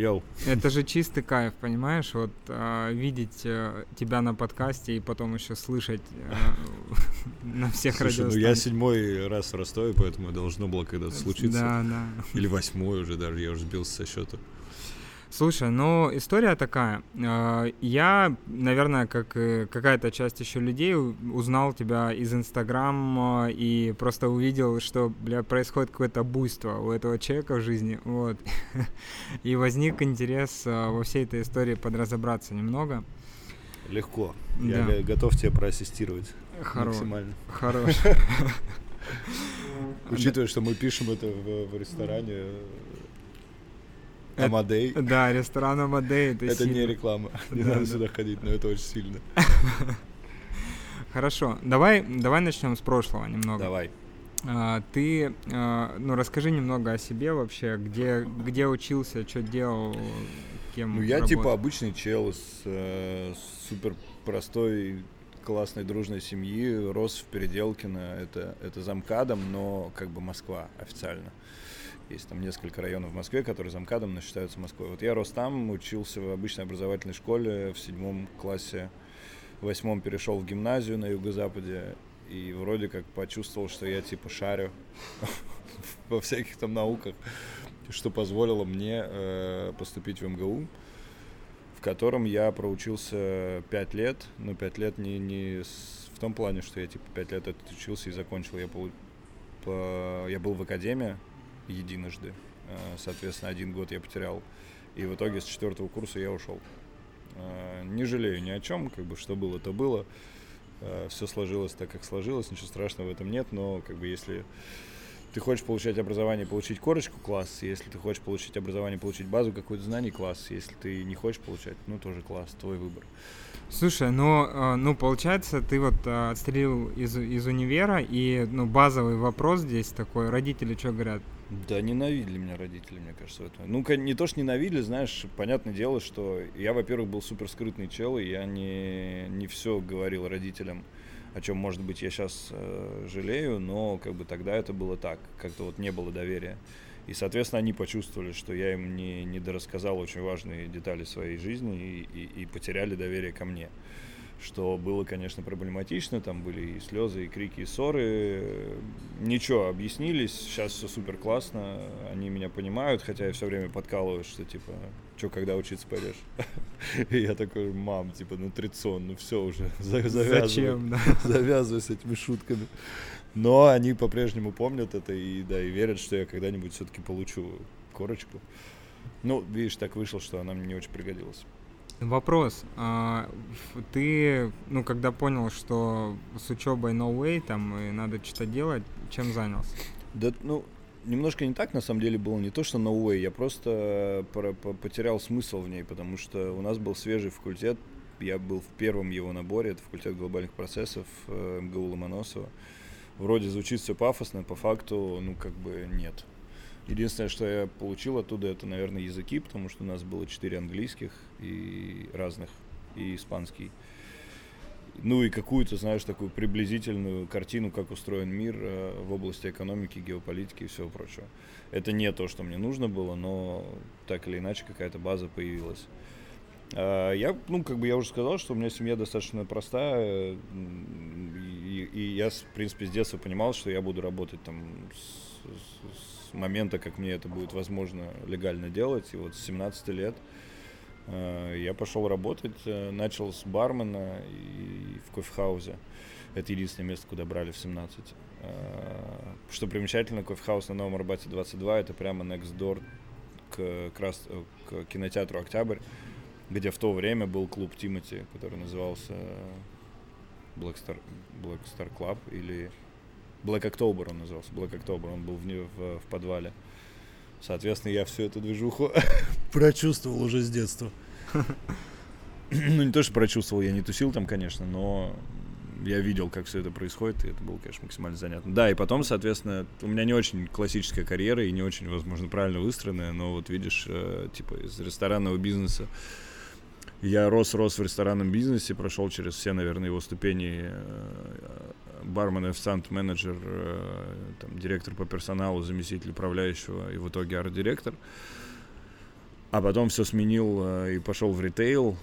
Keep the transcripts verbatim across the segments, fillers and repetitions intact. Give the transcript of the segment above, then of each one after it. Йоу. Это же чистый кайф, понимаешь? Вот э, видеть э, тебя на подкасте и потом еще слышать э, на всех радиостанциях. Ну я седьмой раз в Ростове, поэтому должно было когда-то случиться. Да, да. Или восьмой уже даже, я уже сбился со счета. Слушай, ну история такая. Я, наверное, как какая-то часть еще людей, узнал тебя из Инстаграма и просто увидел, что, бля, происходит какое-то буйство у этого человека в жизни. Вот. И возник интерес во всей этой истории подразобраться немного. Легко. Я да. готов тебе проассистировать. Хорош. Максимально. Хорош. Учитывая, что мы пишем это в ресторане... Амадей. Да, ресторан Амадей. Это, это не реклама. Не да, надо да. сюда ходить, но это очень сильно. Хорошо. Давай, давай начнем с прошлого немного. Давай. А, ты, а, ну, расскажи немного о себе вообще. Где, где учился, что делал, кем Ну, я работал. Типа обычный чел с э, супер простой, классной, дружной семьи. Рос в Переделкино. Это, это за МКАДом, но как бы Москва официально. Есть там несколько районов в Москве, которые за МКАДом, но считаются Москвой. Вот я рос там, учился в обычной образовательной школе в седьмом классе, в восьмом перешел в гимназию на юго-западе и вроде как почувствовал, что я типа шарю во всяких там науках, что позволило мне поступить в МГУ, в котором я проучился пять лет, но пять лет не в том плане, что я типа пять лет отучился и закончил. Я был в академии единожды, соответственно, один год я потерял, и в итоге с четвертого курса я ушел. Не жалею ни о чем, как бы что было, то было, все сложилось так, как сложилось, ничего страшного в этом нет, но как бы если ты хочешь получать образование, получить корочку, класс, если ты хочешь получить образование, получить базу какую-то знаний, класс, если ты не хочешь получать, ну тоже класс, твой выбор. Слушай, ну, ну, получается, ты вот отстрелил из, из универа, и ну, базовый вопрос здесь такой, родители что говорят? Да ненавидели меня родители, мне кажется. Это. Ну, не то, что ненавидели, знаешь, понятное дело, что я, во-первых, был супер скрытный чел, и я не, не все говорил родителям, о чем, может быть, я сейчас э, жалею, но как бы тогда это было так, как-то вот не было доверия. И, соответственно, они почувствовали, что я им не, не дорассказал очень важные детали своей жизни и, и, и потеряли доверие ко мне. Что было, конечно, проблематично. Там были и слезы, и крики, и ссоры. Ничего, объяснились. Сейчас все супер классно. Они меня понимают, хотя я все время подкалываю, что типа, что, когда учиться пойдешь? И я такой, мам, типа, ну трицон, ну все уже, завязывай. Завязывай с этими шутками. Но они по-прежнему помнят это и да, и верят, что я когда-нибудь все-таки получу корочку. Ну, видишь, так вышло, что она мне не очень пригодилась. Вопрос. Ты, ну, когда понял, что с учебой no way, там, и надо что-то делать, чем занялся? Да, ну, немножко не так, на самом деле, было не то, что no way, я просто потерял смысл в ней, потому что у нас был свежий факультет, я был в первом его наборе, это факультет глобальных процессов МГУ Ломоносова. Вроде звучит все пафосно, по факту, ну, как бы, нет. Единственное, что я получил оттуда, это, наверное, языки, потому что у нас было четыре английских и разных, и испанский. Ну и какую-то, знаешь, такую приблизительную картину, как устроен мир в области экономики, геополитики и всего прочего. Это не то, что мне нужно было, но так или иначе какая-то база появилась. Я, ну, как бы я уже сказал, что у меня семья достаточно простая, и, и я, в принципе, с детства понимал, что я буду работать там с, с момента, как мне это будет возможно легально делать, и вот с семнадцати лет э, я пошел работать, э, начал с бармена и в кофехаузе, это единственное место, куда брали в семнадцать, э, что примечательно, кофехаус на Новом Арбате двадцать два, это прямо next door к, к, раз, к кинотеатру «Октябрь», где в то время был клуб Тимати, который назывался Black Star, Black Star Club, или Black October он назывался, Black October, он был в, в, в подвале. Соответственно, я всю эту движуху прочувствовал уже с детства. Ну, не то, что прочувствовал, я не тусил там, конечно, но я видел, как все это происходит, и это было, конечно, максимально занятно. Да, и потом, соответственно, у меня не очень классическая карьера и не очень, возможно, правильно выстроенная, но вот видишь, типа из ресторанного бизнеса, я рос-рос в ресторанном бизнесе, прошел через все, наверное, его ступени: бармен, официант, менеджер, там, директор по персоналу, заместитель управляющего и в итоге арт-директор. А потом все сменил и пошел в ритейл,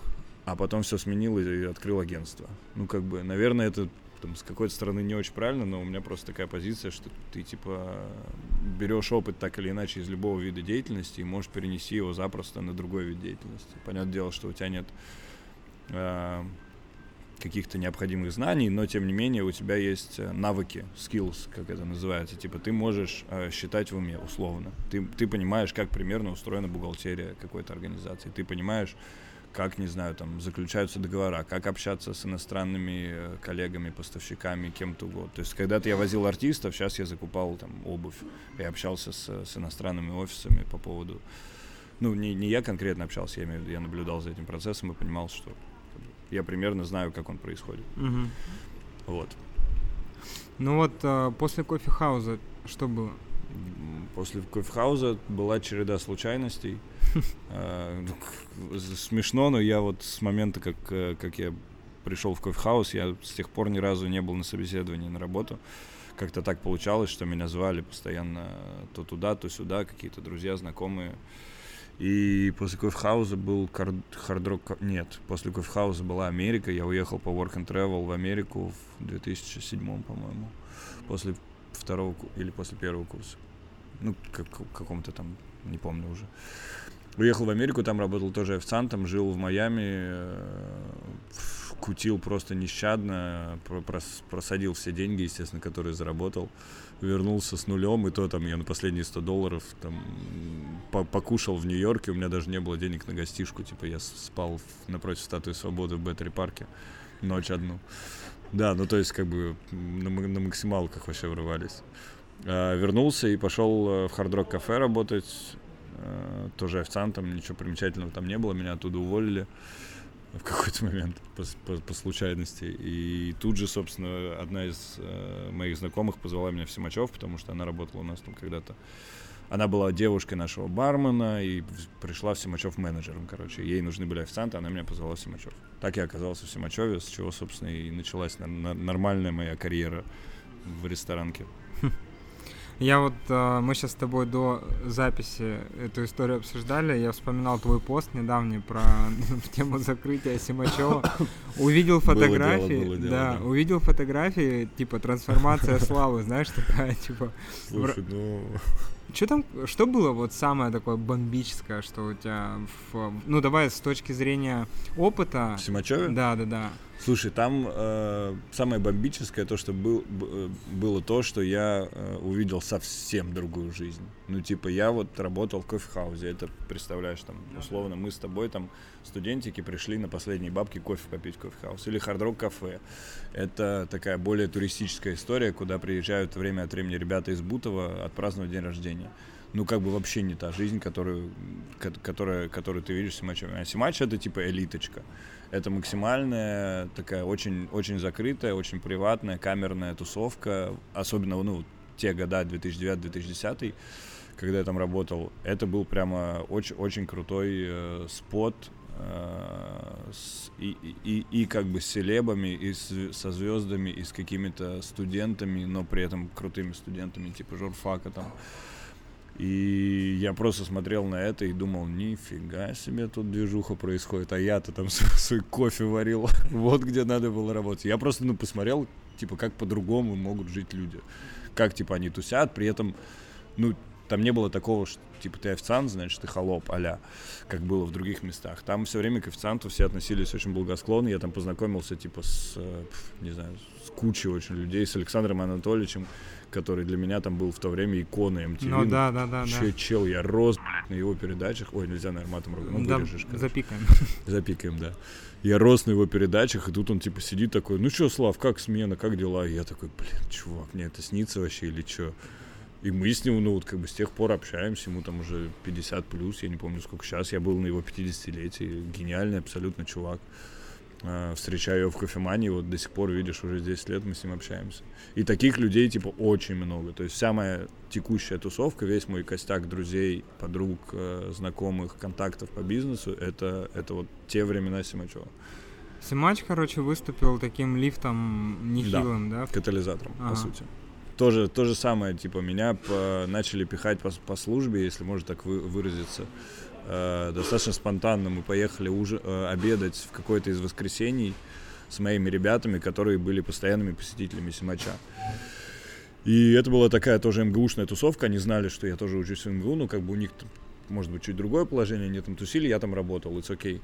а потом все сменил и открыл агентство. Ну, как бы, наверное, это там, с какой-то стороны не очень правильно, но у меня просто такая позиция, что ты, типа, берешь опыт так или иначе из любого вида деятельности и можешь перенести его запросто на другой вид деятельности. Понятное дело, что у тебя нет э, каких-то необходимых знаний, но, тем не менее, у тебя есть навыки, skills, как это называется. Типа, ты можешь э, считать в уме, условно. Ты, ты понимаешь, как примерно устроена бухгалтерия какой-то организации. Ты понимаешь... как, не знаю, там, заключаются договора, как общаться с иностранными коллегами, поставщиками, кем-то угодно. То есть когда-то я возил артистов, сейчас я закупал там обувь и общался с, с иностранными офисами по поводу... Ну, не, не я конкретно общался, я, я наблюдал за этим процессом и понимал, что я примерно знаю, как он происходит. Угу. Вот. Ну вот после кофе-хауза что было? После кофе-хауза была череда случайностей. Смешно, но я вот с момента, как, как я пришел в кофе-хаус, я с тех пор ни разу не был на собеседовании, на работу. Как-то так получалось, что меня звали постоянно то туда, то сюда, какие-то друзья, знакомые. И после кофе-хауза был Hard Rock... Нет, после кофе-хауза была Америка. Я уехал по Work and Travel в Америку в две тысячи седьмом, по-моему. После второго или после первого курса. Ну, как, каком-то там, не помню уже. Уехал в Америку, там работал тоже официантом, жил в Майами, кутил просто нещадно, просадил все деньги, естественно, которые заработал, вернулся с нулем, и то там я на последние сто долларов там покушал в Нью-Йорке, у меня даже не было денег на гостишку, типа я спал напротив Статуи Свободы в Бэттери-Парке ночь одну. Да, ну то есть как бы на, на максималках вообще врывались. А, вернулся и пошел в Hard Rock Cafe работать, а, тоже официантом, ничего примечательного там не было, меня оттуда уволили в какой-то момент по, по, по случайности. И тут же, собственно, одна из а, моих знакомых позвала меня в Симачёв, потому что она работала у нас там когда-то. Она была девушкой нашего бармена и пришла в Симачёв менеджером, короче. Ей нужны были официанты, она меня позвала в Симачёв. Так я оказался в Симачёве, с чего, собственно, и началась нормальная моя карьера в ресторанке. Я вот, мы сейчас с тобой до записи эту историю обсуждали, я вспоминал твой пост недавний про тему закрытия Симачёва, увидел фотографии, было дело, было дело, да, да, увидел фотографии, типа, трансформация славы, знаешь, такая, типа... Слушай, ну... Что там, что было вот самое такое бомбическое, что у тебя, в, ну давай с точки зрения опыта. В Симачёве? Да, да, да. Слушай, там э, самое бомбическое то, что был, б, было то, что я э, увидел совсем другую жизнь. Ну типа я вот работал в кофе-хаузе, это представляешь там условно мы с тобой там студентики пришли на последние бабки кофе попить в кофе-хаус или Hard Rock Cafe. Это такая более туристическая история, куда приезжают время от времени ребята из Бутова отпраздновать день рождения. Ну, как бы вообще не та жизнь, которую, которая, которую ты видишь в Симачёве. А Симач — это типа элиточка. Это максимальная такая очень, очень закрытая, очень приватная камерная тусовка. Особенно, ну, те года две тысячи девятый - две тысячи десятый, когда я там работал, это был прямо очень, очень крутой э, спот э, с, и, и, и как бы с селебами, и с, со звездами, и с какими-то студентами, но при этом крутыми студентами, типа журфака там. И я просто смотрел на это и думал, нифига себе тут движуха происходит, а я-то там свой кофе варил, вот где надо было работать. Я просто, ну, посмотрел, типа, как по-другому могут жить люди, как, типа, они тусят, при этом, ну, там не было такого, что, типа, ты официант, значит, ты холоп, а-ля, как было в других местах. Там все время к официанту все относились очень благосклонно, я там познакомился, типа, с, не знаю, с кучей очень людей, с Александром Анатольевичем, который для меня там был в то время иконой эм ти ви. Ну да, да, да. Че, да. Чел, я рос, блядь, на его передачах. Ой, нельзя, наверное, матом ругать. Ну, да, вырежешь, конечно. Запикаем. Запикаем, да. Я рос на его передачах, и тут он, типа, сидит такой, ну чё, Слав, как смена, как дела? И я такой, блин, чувак, мне это снится вообще или чё? И мы с ним, ну вот, как бы с тех пор общаемся, ему там уже пятьдесят плюс, я не помню, сколько сейчас. Я был на его пятидесятилетии. Гениальный абсолютно чувак. Встречаю его в кофемании, вот до сих пор, видишь, уже десять лет мы с ним общаемся. И таких людей, типа, очень много. То есть вся моя текущая тусовка, весь мой костяк друзей, подруг, знакомых, контактов по бизнесу, это, это вот те времена Симачёва. Симач, короче, выступил таким лифтом нехилым, да? Да, катализатором, ага. По сути. То же, то же самое, типа, меня по, начали пихать по, по службе, если можно так вы, выразиться. э, достаточно спонтанно мы поехали уже, э, обедать в какое-то из воскресений с моими ребятами, которые были постоянными посетителями Симача. И это была такая тоже МГУшная тусовка. Они знали, что я тоже учусь в МГУ, но как бы у них, может быть, чуть другое положение. Они там тусили, я там работал, it's okay.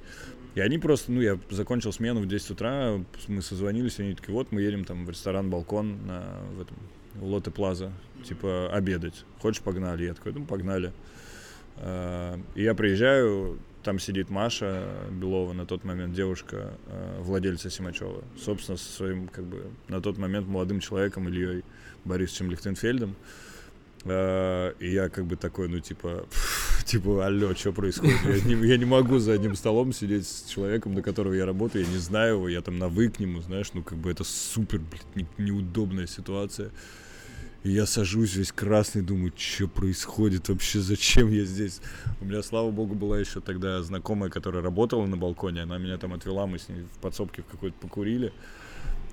И они просто, ну, я закончил смену в десять утра, мы созвонились, они такие, вот, мы едем там в ресторан «Балкон» на, в этом, в Лотте Плаза, типа, обедать. Хочешь, погнали? Я такой, ну, погнали. И я приезжаю, там сидит Маша Белова, на тот момент девушка, владельца Симачёва. Собственно, со своим, как бы, на тот момент молодым человеком Ильей Борисовичем Лихтенфельдом. Uh, и я как бы такой, ну типа, типа, алло, что происходит? Я не, я не могу за одним столом сидеть с человеком, на которого я работаю, я не знаю его, я там навык к нему, знаешь, ну как бы это супер, блядь, не, неудобная ситуация. И я сажусь весь красный, думаю, что происходит вообще, зачем я здесь? У меня, слава богу, была еще тогда знакомая, которая работала на балконе, она меня там отвела, мы с ней в подсобке в какой-то покурили.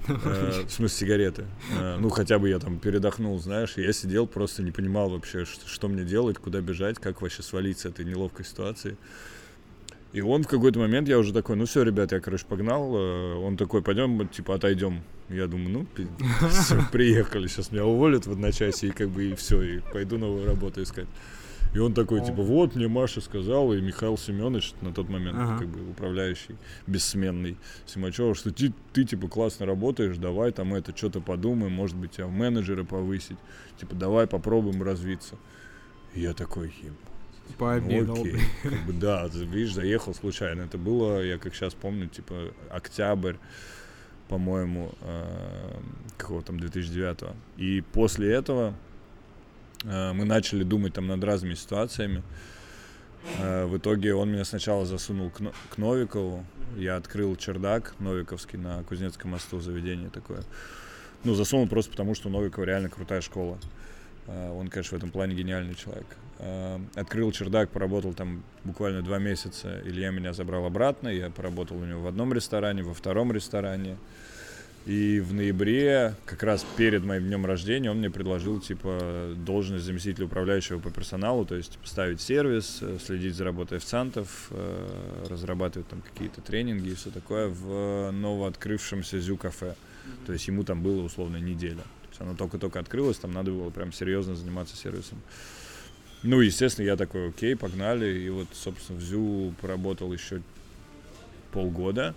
В смысле сигареты. Ну, хотя бы я там передохнул, знаешь. Я сидел, просто не понимал вообще, что мне делать, куда бежать, как вообще свалить с этой неловкой ситуации. И он в какой-то момент, я уже такой, ну все, ребят, я, короче, погнал. Он такой, пойдем, типа, отойдем. Я думаю, ну, все, приехали, сейчас меня уволят в одночасье, и как бы и все, и пойду новую работу искать. И он такой, типа, вот, мне Маша сказала, и Михаил Семенович, на тот момент, ага. как бы, управляющий, бессменный Симачёва, что ты, ты, типа, классно работаешь, давай там это, что-то подумай, может быть, тебя в менеджера повысить, типа, давай попробуем развиться. И я такой, типа, пообедал. Ну, окей. Как бы, да, видишь, заехал случайно. Это было, я как сейчас помню, типа, октябрь, по-моему, какого там, две тысячи девятого. И после этого... Мы начали думать там над разными ситуациями. В итоге он меня сначала засунул к Новикову. Я открыл чердак новиковский на Кузнецком мосту, заведение такое. Ну, засунул просто потому, что у Новикова реально крутая школа. Он, конечно, в этом плане гениальный человек. Открыл чердак, поработал там буквально два месяца. Илья меня забрал обратно. Я поработал у него в одном ресторане, во втором ресторане. И в ноябре, как раз перед моим днем рождения, он мне предложил, типа, должность заместителя управляющего по персоналу, то есть, типа, ставить сервис, следить за работой официантов, разрабатывать там какие-то тренинги и все такое в новооткрывшемся зю-кафе. То есть, ему там было, условно, неделя. То есть, оно только-только открылось, там надо было прям серьезно заниматься сервисом. Ну, естественно, я такой, окей, погнали. И вот, собственно, в зю поработал еще полгода.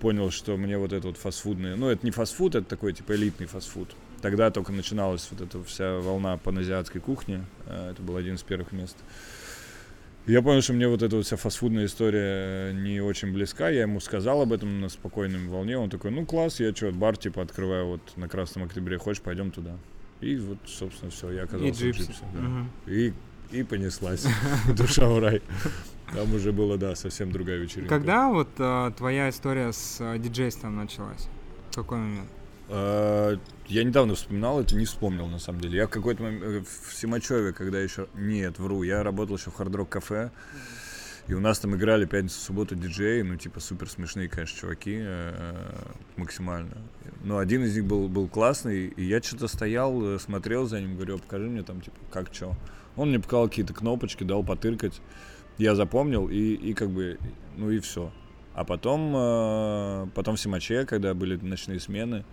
Понял, что мне вот это вот фастфудное... Ну, это не фастфуд, это такой, типа, элитный фастфуд. Тогда только начиналась вот эта вся волна паназиатской кухни. Это был один из первых мест. Я понял, что мне вот эта вот вся фастфудная история не очень близка. Я ему сказал об этом на спокойной волне. Он такой, ну, класс, я что, бар, типа, открываю вот на Красном Октябре. Хочешь, пойдем туда. И вот, собственно, все, я оказался в Джипси. Да. Угу. И, и понеслась. Душа в рай. Там уже была, да, совсем другая вечеринка. Когда вот э, твоя история с э, диджейством началась? В какой момент? Э-э, я недавно вспоминал это, не вспомнил на самом деле. Я в какой-то момент, в Симачёве, когда еще... Нет, вру, я работал еще в Hard Rock Cafe. И у нас там играли пятницу-субботу диджеи, ну типа супер смешные, конечно, чуваки, максимально. Но один из них был, был классный, и я что-то стоял, смотрел за ним, говорю, покажи мне там, типа, как что. Он мне показал какие-то кнопочки, дал потыркать. Я запомнил, и, и как бы, ну и все. А потом, э, потом в Симаче, когда были ночные смены,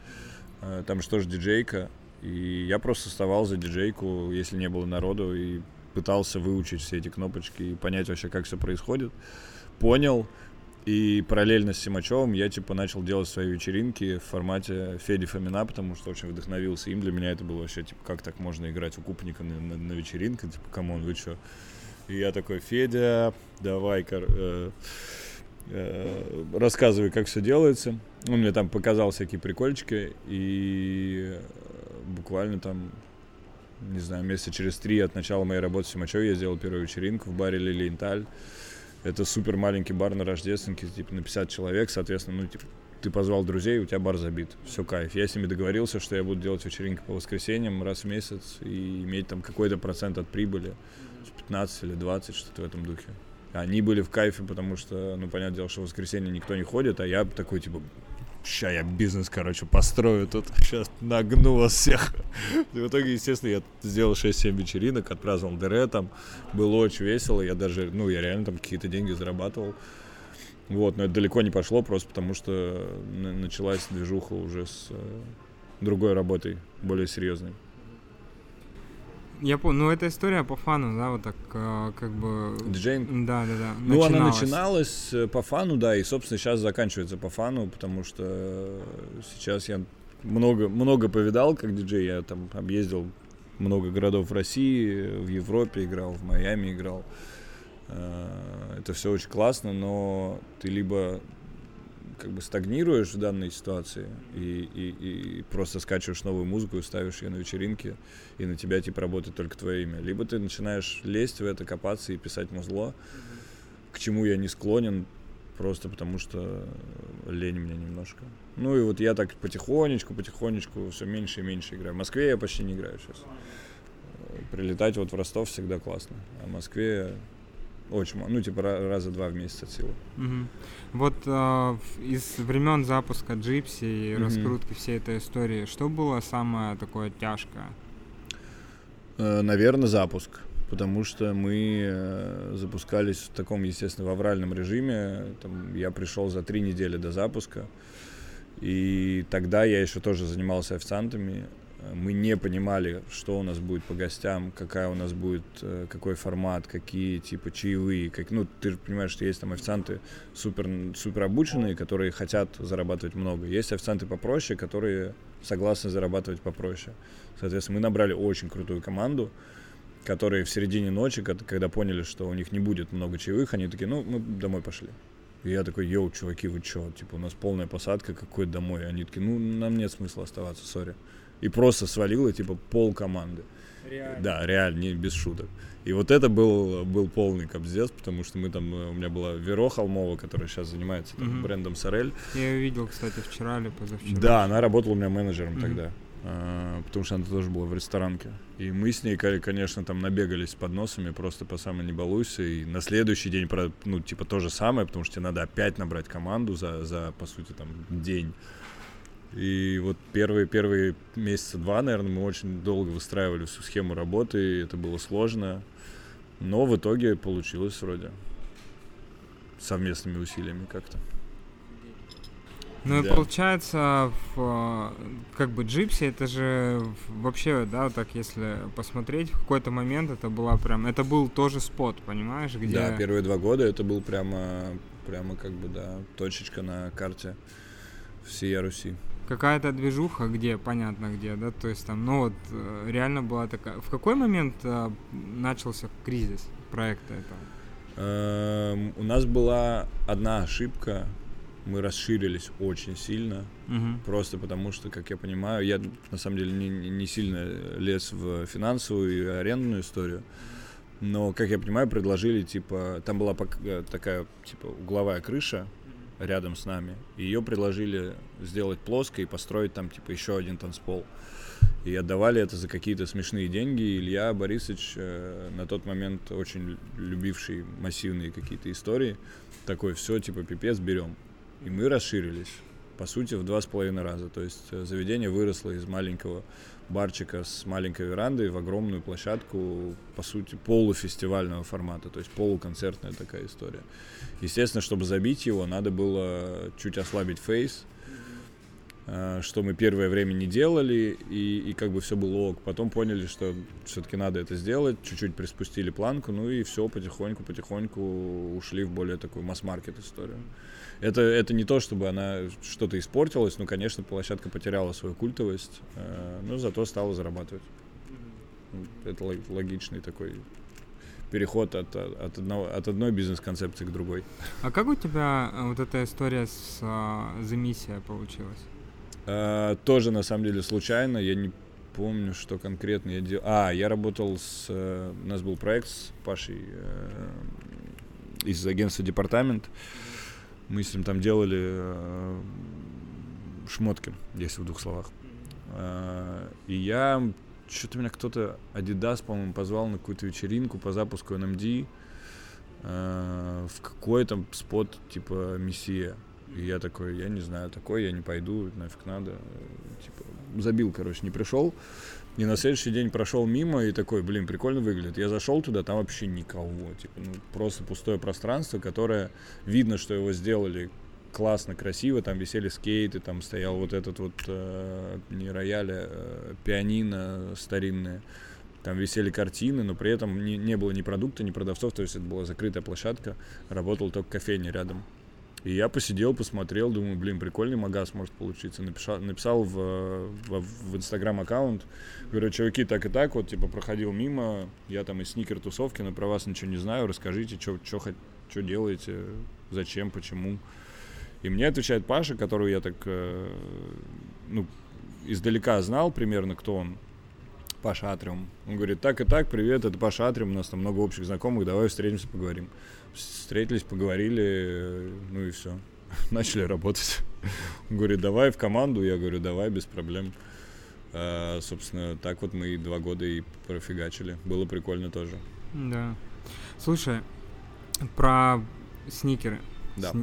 э, там же тоже диджейка, и я просто вставал за диджейку, если не было народу, и пытался выучить все эти кнопочки и понять вообще, как все происходит. Понял, и параллельно с Симачевым я, типа, начал делать свои вечеринки в формате Феди Фомина, потому что очень вдохновился им. Для меня это было вообще, типа, как так можно играть у Купника на, на, на вечеринке, типа, камон, вы что... И я такой, Федя, давай, э, э, рассказывай, как все делается. Он мне там показал всякие прикольчики, и буквально там, не знаю, месяца через три от начала моей работы в Симачёве я сделал первую вечеринку в баре «Лилиенталь». Это супер маленький бар на Рождественке, типа на пятьдесят человек, соответственно, ну, типа, ты позвал друзей, у тебя бар забит, все кайф. Я с ними договорился, что я буду делать вечеринки по воскресеньям раз в месяц и иметь там какой-то процент от прибыли. пятнадцать или двадцать, что-то в этом духе. Они были в кайфе, потому что, ну, понятное дело, что в воскресенье никто не ходит, а я такой, типа, ща я бизнес, короче, построю тут, сейчас нагну вас всех. И в итоге, естественно, я сделал шесть-семь вечеринок, отпраздновал Дере там, было очень весело, я даже, ну, я реально там какие-то деньги зарабатывал. Вот, но это далеко не пошло, просто потому что началась движуха уже с другой работой, более серьезной. Я помню, ну, эта история по фану, да, вот так, э, как бы... Диджейн? Да, да, да. Ну, начиналась. Она начиналась по фану, да, и, собственно, сейчас заканчивается по фану, потому что сейчас я много, много повидал как диджей, я там объездил много городов в России, в Европе играл, в Майами играл. Это все очень классно, но ты либо как бы стагнируешь в данной ситуации и, и, и просто скачиваешь новую музыку и ставишь ее на вечеринке, и на тебя типа работает только твое имя. Либо ты начинаешь лезть в это, копаться и писать музло, к чему я не склонен, просто потому что лень мне немножко. Ну и вот я так потихонечку, потихонечку все меньше и меньше играю. В Москве я почти не играю сейчас. Прилетать вот в Ростов всегда классно, а в Москве... Очень мало, ну типа раза два в месяц от силы. Uh-huh. Вот э, из времен запуска Джипси и uh-huh. раскрутки всей этой истории, что было самое такое тяжкое? Э, наверное, запуск, потому что мы э, запускались в таком, естественно, в авральном режиме. Там, я пришел за три недели до запуска, и тогда я еще тоже занимался официантами. Мы не понимали, что у нас будет по гостям, какая у нас будет, какой формат, какие типа чаевые. Как, ну, ты же понимаешь, что есть там официанты супер, супер обученные, которые хотят зарабатывать много. Есть официанты попроще, которые согласны зарабатывать попроще. Соответственно, мы набрали очень крутую команду, которые в середине ночи, когда поняли, что у них не будет много чаевых, они такие, ну, мы домой пошли. И я такой, йоу, чуваки, вы чё? Типа, у нас полная посадка, какой домой? Они такие, ну, нам нет смысла оставаться, сори. И просто свалило, типа, пол команды. Реально. Да, реально, не, без шуток. И вот это был, был полный капздец, потому что мы там, у меня была Веро Холмова, которая сейчас занимается там, uh-huh. брендом Сорель. Я ее видел, кстати, вчера или позавчера. Да, она работала у меня менеджером uh-huh. тогда, а, потому что она тоже была в ресторанке. И мы с ней, конечно, там набегались с подносами, просто по самой не балуйся. И на следующий день, ну, типа, то же самое, потому что тебе надо опять набрать команду за, за по сути, там, день. И вот первые, первые месяца два, наверное, мы очень долго выстраивали всю схему работы, и это было сложно, но в итоге получилось вроде совместными усилиями как-то. Ну да. И получается, в, как бы Джипси, это же вообще, да, так если посмотреть, в какой-то момент это была прям, это был тоже спот, понимаешь, где... Да, первые два года это был прямо, прямо как бы, да, точечка на карте всей Руси. Какая-то движуха, где, понятно, где, да, то есть там, ну вот, реально была такая... В какой момент а, начался кризис проекта этого? У нас была одна ошибка, мы расширились очень сильно, угу. просто потому что, как я понимаю, я, на самом деле, не, не сильно лез в финансовую и арендную историю, но, как я понимаю, предложили, типа, там была такая, типа, угловая крыша, рядом с нами. Ее предложили сделать плоской и построить там типа еще один танцпол. И отдавали это за какие-то смешные деньги. Илья Борисович, э, на тот момент очень любивший массивные какие-то истории, такой, все, типа, пипец, берем. И мы расширились, по сути, в два с половиной раза. То есть заведение выросло из маленького барчика с маленькой верандой в огромную площадку, по сути, полуфестивального формата, то есть полуконцертная такая история. Естественно, чтобы забить его, надо было чуть ослабить фейс, что мы первое время не делали, и, и как бы все было ок. Потом поняли, что все-таки надо это сделать, чуть-чуть приспустили планку, ну и все, потихоньку-потихоньку ушли в более такую масс-маркет историю. Это, это не то, чтобы она что-то испортилась, но, конечно, площадка потеряла свою культовость, э, но зато стала зарабатывать. Это логичный такой переход от, от, одного, от одной бизнес-концепции к другой. А как у тебя вот эта история с uh, The Missia получилась? Uh, тоже, на самом деле, случайно. Я не помню, что конкретно я делал. А, я работал с... Uh, у нас был проект с Пашей uh, из агентства «Департамент». Мы с ним там делали э, шмотки, если в двух словах. Э, и я... Что-то меня кто-то... Adidas, по-моему, позвал на какую-то вечеринку по запуску эн эм ди э, в какой-то спот типа Missia. И я такой, я не знаю, такой, я не пойду, нафиг надо. Типа, забил, короче, не пришел. И на следующий день прошел мимо и такой, блин, прикольно выглядит. Я зашел туда, там вообще никого. Типа, ну, просто пустое пространство, которое видно, что его сделали классно, красиво. Там висели скейты, там стоял вот этот вот э, не рояль, э, пианино старинное. Там висели картины, но при этом не, не было ни продукта, ни продавцов. То есть это была закрытая площадка, работала только кофейня рядом. И я посидел, посмотрел, думаю, блин, прикольный магаз может получиться. Напиша, написал в, в, в Инстаграм аккаунт, говорю, чуваки, так и так, вот, типа, проходил мимо, я там из сникер-тусовки, но про вас ничего не знаю, расскажите, что делаете, зачем, почему. И мне отвечает Паша, которого я так, ну, издалека знал примерно, кто он. Паша Атриум. Он говорит, так и так, привет, это Паша Атриум, у нас там много общих знакомых, давай встретимся, поговорим. Встретились, поговорили, ну и все. Начали работать. Он говорит, давай в команду, я говорю, давай, без проблем. А, собственно, так вот мы и два года и профигачили. Было прикольно тоже. Да. Слушай, про сникеры. Да.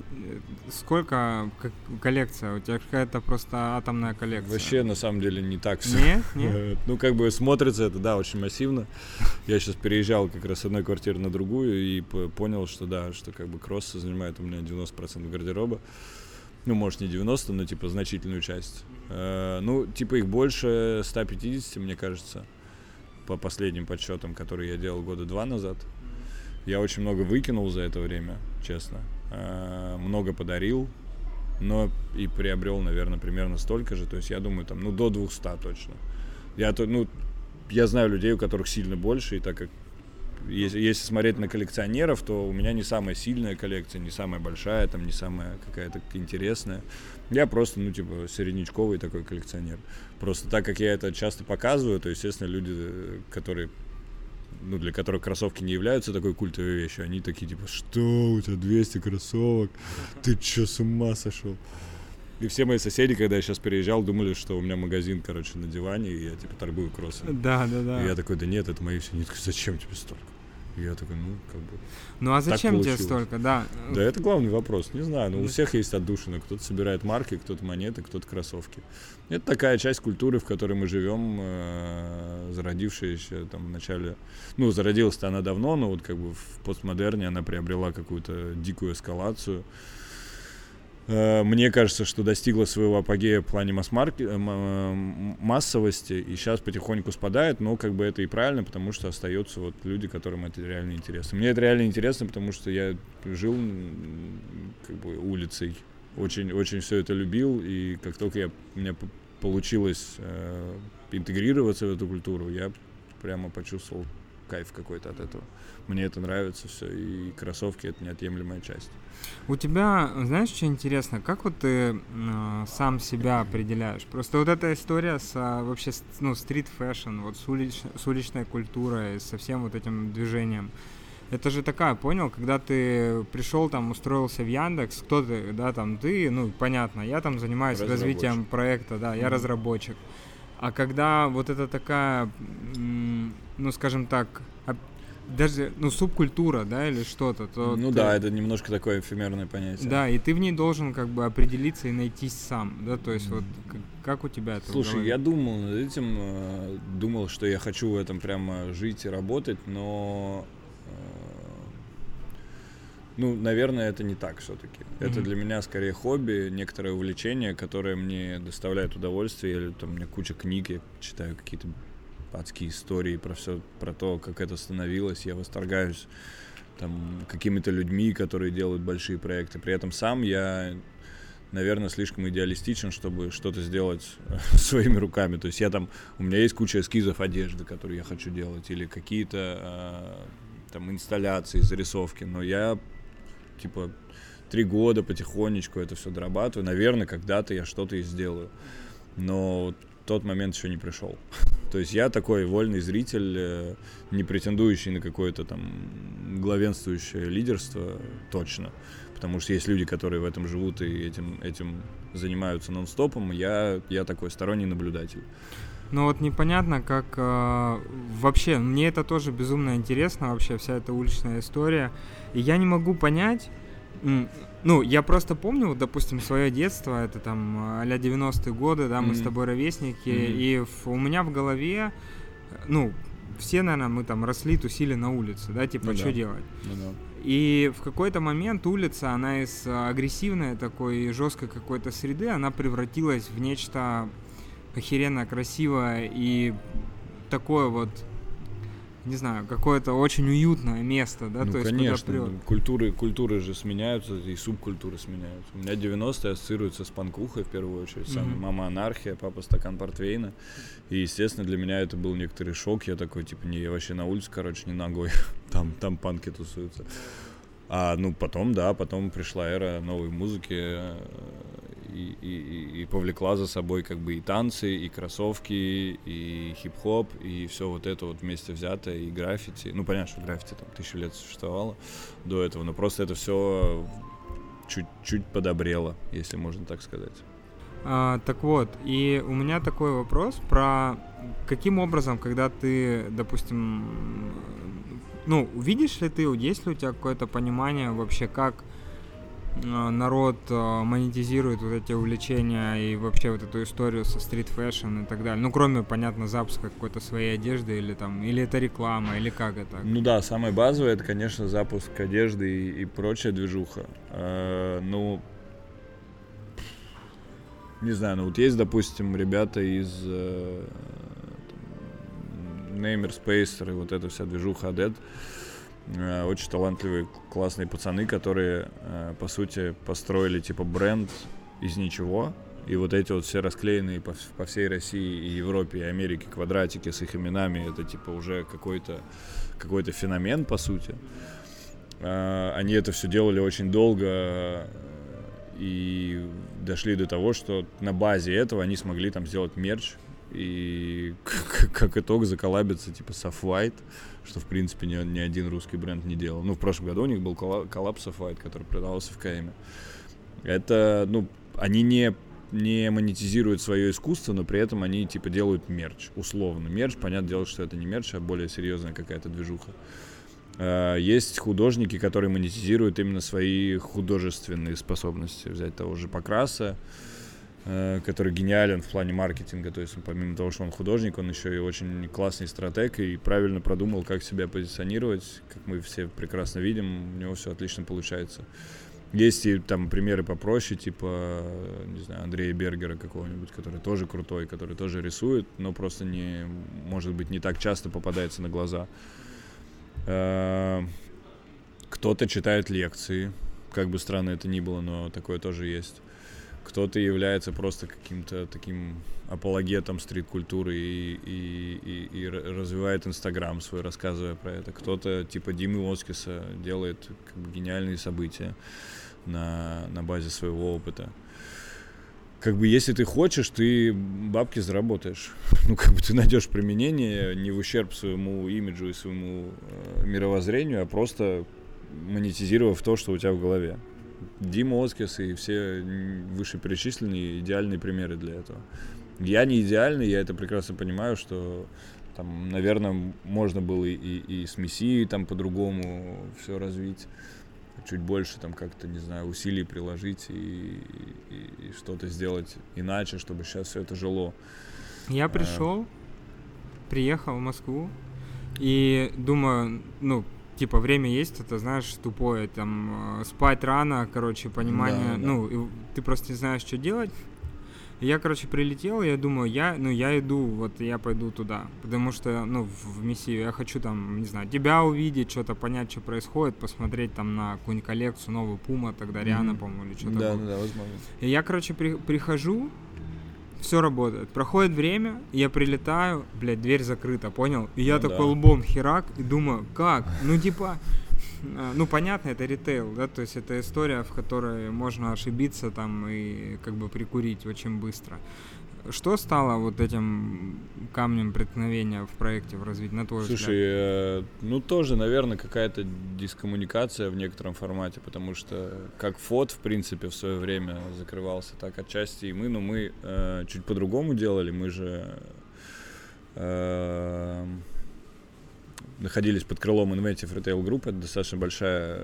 Сколько как, коллекция? У тебя какая-то просто атомная коллекция. Вообще, на самом деле, не так все. Нет? Нет? Ну, как бы смотрится это, да, очень массивно. Я сейчас переезжал как раз с одной квартиры на другую и понял, что да, что как бы кроссы занимает у меня девяносто процентов гардероба. Ну, может, не девяносто, но, типа, значительную часть. Ну, типа, их больше сто пятьдесят, мне кажется, по последним подсчетам, которые я делал года два назад. Я очень много выкинул за это время, честно. Много подарил, но и приобрел, наверное, примерно столько же. То есть я думаю, там, ну, до двухсот точно. Я, ну, я знаю людей, у которых сильно больше, и так как если, если смотреть на коллекционеров, то у меня не самая сильная коллекция, не самая большая, там, не самая какая-то интересная. Я просто, ну, типа, середнячковый такой коллекционер. Просто так как я это часто показываю, то, естественно, люди, которые... ну, для которых кроссовки не являются такой культовой вещью, они такие, типа, что, у тебя двести кроссовок? Ты чё, с ума сошел? И все мои соседи, когда я сейчас переезжал, думали, что у меня магазин, короче, на диване, и я, типа, торгую кроссами. Да, да, да. И я такой, да нет, это мои все. Они такие, зачем тебе столько? И я такой, ну, как бы... Ну, а зачем тебе столько, да? Да, это главный вопрос, не знаю, но у всех есть отдушина. Кто-то собирает марки, кто-то монеты, кто-то кроссовки. Это такая часть культуры, в которой мы живем, зародившаяся там в начале... Ну, зародилась-то она давно, но вот как бы в постмодерне она приобрела какую-то дикую эскалацию. Мне кажется, что достигла своего апогея в плане массовости и сейчас потихоньку спадает, но как бы это и правильно, потому что остаются вот люди, которым это реально интересно. Мне это реально интересно, потому что я жил как бы улицей, очень, очень все это любил, и как только я, у меня получилось э, интегрироваться в эту культуру, я прямо почувствовал кайф какой-то от этого. Мне это нравится все, и кроссовки — это неотъемлемая часть. У тебя, знаешь, что интересно, как вот ты э, сам себя определяешь? Просто вот эта история с а, вообще, ну, стрит-фэшн, вот с, улич, с уличной культурой, со всем вот этим движением. Это же такая, понял, когда ты пришел, там, устроился в Яндекс, кто ты, да, там, ты, ну, понятно, я там занимаюсь развитием проекта, да, я mm-hmm. разработчик. А когда вот это такая, ну, скажем так, даже, ну, субкультура, да, или что-то, то Ну ты... да, это немножко такое эфемерное понятие. Да, и ты в ней должен как бы определиться и найтись сам, да, то есть mm-hmm. вот как у тебя это? Слушай, я думал над этим, думал, что я хочу в этом прямо жить и работать, но... Ну, наверное, это не так все-таки. Mm-hmm. Это для меня скорее хобби, некоторое увлечение, которое мне доставляет удовольствие. Или там у меня куча книг, я читаю какие-то адские истории про все, про то, как это становилось. Я восторгаюсь там какими-то людьми, которые делают большие проекты. При этом сам я, наверное, слишком идеалистичен, чтобы что-то сделать своими руками. То есть я там, у меня есть куча эскизов одежды, которые я хочу делать, или какие-то там инсталляции, зарисовки, но я типа три года потихонечку это все дорабатываю. Наверное, когда-то я что-то и сделаю. Но тот момент еще не пришел. То есть я такой вольный зритель, не претендующий на какое-то там главенствующее лидерство, точно. Потому что есть люди, которые в этом живут и этим, этим занимаются нон-стопом. Я, я такой сторонний наблюдатель. Ну вот непонятно, как э, вообще, мне это тоже безумно интересно, вообще вся эта уличная история, и я не могу понять, Mm. Ну, я просто помню, вот, допустим, свое детство, это там а-ля девяностые годы, да, мы mm-hmm. с тобой ровесники, mm-hmm. и в, у меня в голове, ну, все, наверное, мы там росли, тусили на улице, да, типа, ну, что да. делать? Ну, да. И в какой-то момент улица, она из агрессивной такой жесткой какой-то среды, она превратилась в нечто охеренно красивое и такое вот, не знаю, какое-то очень уютное место, да, ну, то есть конечно, куда прёт. Культуры, культуры же сменяются, и субкультуры сменяются. У меня девяностые ассоциируются с панкухой, в первую очередь, mm-hmm. мама анархия, папа стакан портвейна, и, естественно, для меня это был некоторый шок, я такой, типа, не, я вообще на улице, короче, не ногой, там, там панки тусуются. А, ну, потом, да, потом пришла эра новой музыки, И, и, и повлекла за собой как бы и танцы, и кроссовки, и хип-хоп, и все вот это вот вместе взятое, и граффити. Ну, понятно, что граффити там тысячу лет существовало до этого, но просто это все чуть-чуть подобрело, если можно так сказать. А, так вот, и у меня такой вопрос про каким образом, когда ты, допустим, ну, видишь ли ты, есть ли у тебя какое-то понимание вообще, как народ монетизирует вот эти увлечения и вообще вот эту историю со стрит-фэшн и так далее. Ну, кроме, понятно, запуска какой-то своей одежды или там, или это реклама, или как это? Ну да, самое базовое, это, конечно, запуск одежды и, и прочая движуха. Э, ну, не знаю, ну вот есть, допустим, ребята из э, Neymer Spacer и вот эта вся движуха Adet. Очень талантливые, классные пацаны, которые, по сути, построили, типа, бренд из ничего. И вот эти вот все расклеенные по, по всей России и Европе, и Америке квадратики с их именами, это, типа, уже какой-то, какой-то феномен, по сути. Они это все делали очень долго и дошли до того, что на базе этого они смогли там сделать мерч. И как, как итог заколлабится типа Softwhite, что в принципе ни, ни один русский бренд не делал. Ну, в прошлом году у них был коллаб Softwhite, который продавался в КМ. Это, ну, они не, не монетизируют свое искусство, но при этом они типа делают мерч, условно. Мерч, понятное дело, что это не мерч, а более серьезная какая-то движуха. Есть художники, которые монетизируют именно свои художественные способности. Взять того же Покраса, который гениален в плане маркетинга, то есть помимо того, что он художник, он еще и очень классный стратег и правильно продумал, как себя позиционировать, как мы все прекрасно видим, у него все отлично получается. Есть и там примеры попроще, типа, не знаю, Андрея Бергера какого-нибудь, который тоже крутой, который тоже рисует, но просто не, может быть, не так часто попадается на глаза. Кто-то читает лекции, как бы странно это ни было, но такое тоже есть. Кто-то является просто каким-то таким апологетом стрит-культуры и, и, и, и развивает Инстаграм свой, рассказывая про это. Кто-то типа Димы Оскиса делает как бы гениальные события на, на базе своего опыта. Как бы если ты хочешь, ты бабки заработаешь. Ну, как бы ты найдешь применение не в ущерб своему имиджу и своему э, мировоззрению, а просто монетизировав то, что у тебя в голове. Дима Оскис и все вышеперечисленные идеальные примеры для этого. Я не идеальный, я это прекрасно понимаю, что там, наверное, можно было и, и, и с Мессией там по-другому все развить, чуть больше там как-то, не знаю, усилий приложить и, и, и что-то сделать иначе, чтобы сейчас все это жило. Я пришел, а... приехал в Москву и думаю, ну, типа, время есть, это, знаешь, тупое, там, спать рано, короче, понимание, да, да. ну, ты просто не знаешь, что делать. И я, короче, прилетел, я думаю, я, ну, я иду, вот, я пойду туда, потому что, ну, в, в Мессию я хочу, там, не знаю, тебя увидеть, что-то понять, что происходит, посмотреть, там, на какую-нибудь коллекцию, новую Пума, тогда Риана, mm-hmm. по-моему, или что-то. Да, было. да, возможно. И я, короче, при, прихожу, все работает. Проходит время, я прилетаю, блядь, дверь закрыта, понял? И я ну, такой да. лбом херак и думаю, как? Ну, типа, ну, понятно, это ритейл, да, то есть это история, в которой можно ошибиться там и как бы прикурить очень быстро. Что стало вот этим камнем преткновения в проекте, в развитии, на твой взгляд? Слушай, э, ну, тоже, наверное, какая-то дискоммуникация в некотором формате, потому что как ФОД, в принципе, в свое время закрывался, так отчасти и мы, но мы э, чуть по-другому делали, мы же... Э, находились под крылом Inventive Retail Group. Это достаточно большая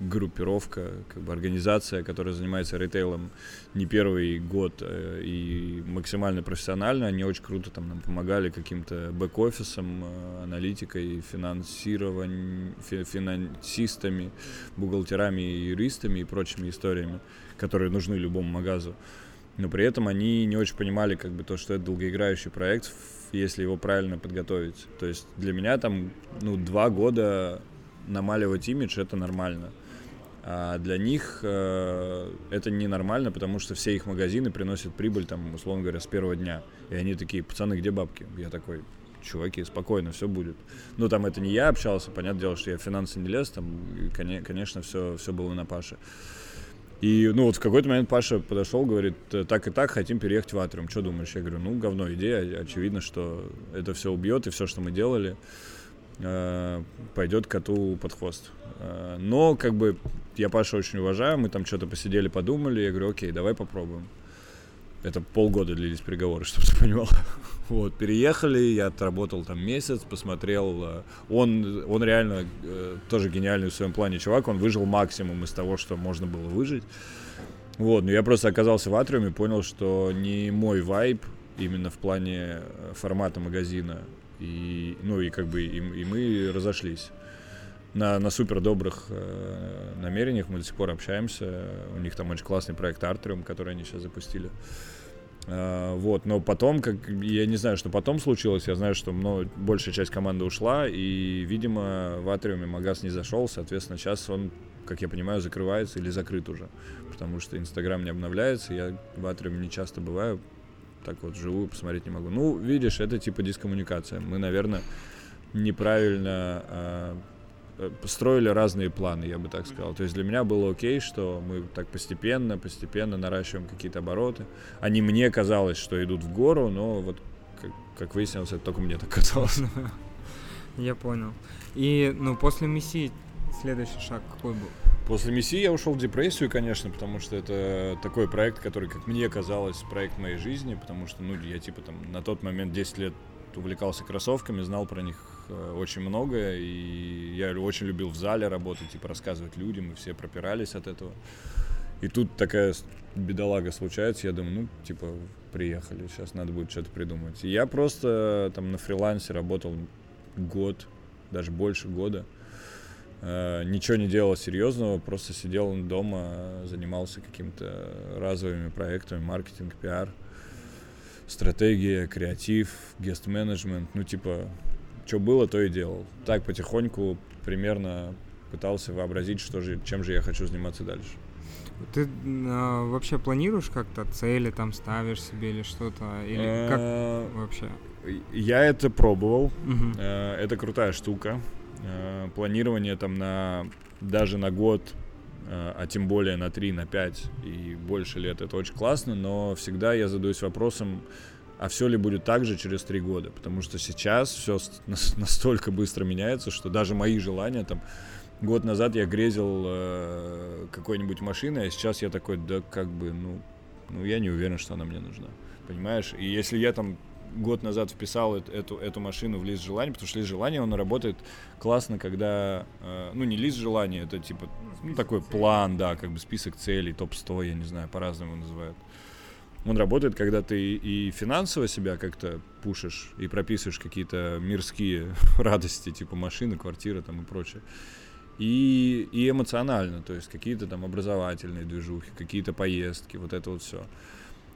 группировка, как бы организация, которая занимается ритейлом не первый год и максимально профессионально. Они очень круто там нам помогали каким-то бэк-офисом, аналитикой, финансированием, финансистами, бухгалтерами, юристами и прочими историями, которые нужны любому магазу. Но при этом они не очень понимали, как бы, то, что это долгоиграющий проект, если его правильно подготовить. То есть для меня там, ну, два года намаливать имидж — это нормально. А для них э, это ненормально, потому что все их магазины приносят прибыль, там, условно говоря, с первого дня. И они такие: пацаны, где бабки? Я такой: чуваки, спокойно, все будет. Ну, там это не я общался, понятное дело, что я в финансы не лез, там, и, конечно, все, все было на Паше. И, ну, вот в какой-то момент Паша подошел, говорит: так и так, хотим переехать в Атриум, что думаешь? Я говорю: ну, говно идея, очевидно, что это все убьет, и все, что мы делали, пойдет коту под хвост. Но, как бы, я Пашу очень уважаю, мы там что-то посидели, подумали, я говорю: окей, давай попробуем. Это полгода длились переговоры, чтобы ты понимал. Вот, переехали, я отработал там месяц, посмотрел. Он, он реально э, тоже гениальный в своем плане чувак, он выжил максимум из того, что можно было выжить. Вот, но я просто оказался в Атриуме, понял, что не мой вайб именно в плане формата магазина. И, ну и как бы и, и мы разошлись. На, на супер добрых э, намерениях мы до сих пор общаемся. У них там очень классный проект Атриум, который они сейчас запустили. Э, вот, но потом, как, я не знаю, что потом случилось. Я знаю, что много, большая часть команды ушла, и, видимо, в Атриуме магаз не зашел. Соответственно, сейчас он, как я понимаю, закрывается или закрыт уже, потому что Инстаграм не обновляется. Я в Атриуме не часто бываю, так вот живую посмотреть не могу. Ну, видишь, это типа дискоммуникация. Мы, наверное, неправильно... Э, строили разные планы, я бы так сказал. То есть для меня было окей, что мы так постепенно, постепенно наращиваем какие-то обороты. Они мне казалось, что идут в гору, но вот, как, как выяснилось, это только мне так казалось. Я понял. И, ну, после Мессии следующий шаг какой был? После Мессии я ушел в депрессию, конечно, потому что это такой проект, который, как мне казалось, проект моей жизни, потому что, ну, я типа там на тот момент десять лет увлекался кроссовками, знал про них очень много, и я очень любил в зале работать, типа рассказывать людям, и все пропирались от этого. И тут такая бедолага случается, я думаю, ну, типа, приехали, сейчас надо будет что-то придумать. И я просто там на фрилансе работал год, даже больше года, ничего не делал серьезного, просто сидел дома, занимался какими-то разовыми проектами, маркетинг, пиар, стратегия, креатив, гест-менеджмент, ну, типа... Что было, то и делал. Так потихоньку примерно пытался вообразить, что же, чем же я хочу заниматься дальше. Ты а, вообще планируешь как-то цели там ставишь себе или что-то? Или как вообще? Я это пробовал. Угу. Это крутая штука. Планирование там на даже на год, а тем более на три, на пять и больше лет — это очень классно, но всегда я задаюсь вопросом: а все ли будет так же через три года? Потому что сейчас все настолько быстро меняется, что даже мои желания, там, год назад я грезил э, какой-нибудь машиной, а сейчас я такой: да как бы, ну, ну, я не уверен, что она мне нужна, понимаешь? И если я там год назад вписал эту, эту машину в лист желаний, потому что лист желаний, он работает классно, когда, э, ну, не лист желаний, это типа, ну, такой план, да, как бы список целей, топ сто, я не знаю, по-разному называют. Он работает, когда ты и финансово себя как-то пушишь и прописываешь какие-то мирские радости, типа машины, квартиры там и прочее, и, и эмоционально, то есть какие-то там образовательные движухи, какие-то поездки, вот это вот все.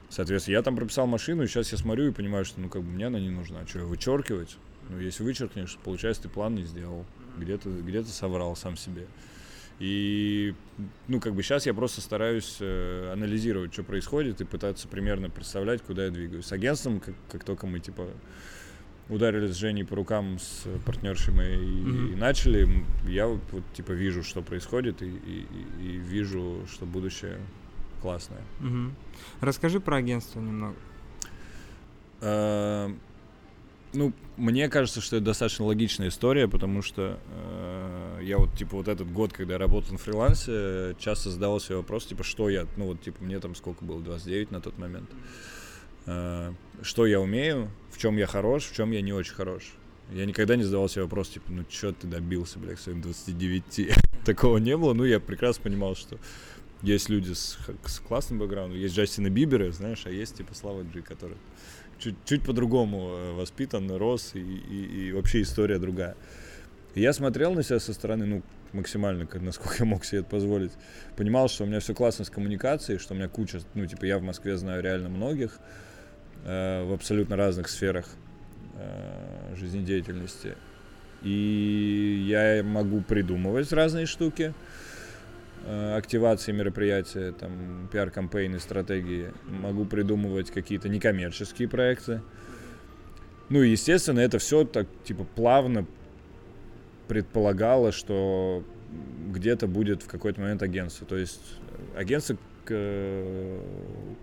Соответственно, я там прописал машину, и сейчас я смотрю и понимаю, что, ну, как бы мне она не нужна, что ее вычеркивать? Ну, если вычеркнешь, получается, ты план не сделал, где-то, где-то соврал сам себе. И, ну, как бы сейчас я просто стараюсь э, анализировать, что происходит, и пытаться примерно представлять, куда я двигаюсь. С агентством, как, как только мы, типа, ударили с Женей по рукам, с партнершей моей, mm-hmm. и, и начали, я, вот, типа, вижу, что происходит, и, и, и вижу, что будущее классное. Mm-hmm. Расскажи про агентство немного. Э-э- Ну, мне кажется, что это достаточно логичная история, потому что э, я вот, типа, вот этот год, когда я работал на фрилансе, часто задавал себе вопрос, типа, что я, ну, вот, типа, мне там сколько было, двадцать девять на тот момент, э, что я умею, в чем я хорош, в чем я не очень хорош. Я никогда не задавал себе вопрос, типа, ну чё ты добился, бля, к своим двадцати девяти? Такого не было, ну я прекрасно понимал, что есть люди с, с классным бэкграундом, есть Джастины Биберы, знаешь, а есть типа Слава Джи, который чуть-чуть по-другому воспитан, рос, и, и, и вообще история другая. И я смотрел на себя со стороны, ну, максимально, как, насколько я мог себе это позволить. Понимал, что у меня все классно с коммуникацией, что у меня куча, ну, типа, я в Москве знаю реально многих э, в абсолютно разных сферах э, жизнедеятельности. И я могу придумывать разные штуки, э, активации мероприятия, там, пиар-кампейны, стратегии. Могу придумывать какие-то некоммерческие проекты. Ну, и, естественно, это все так, типа, плавно предполагала, что где-то будет в какой-то момент агентство. То есть агентство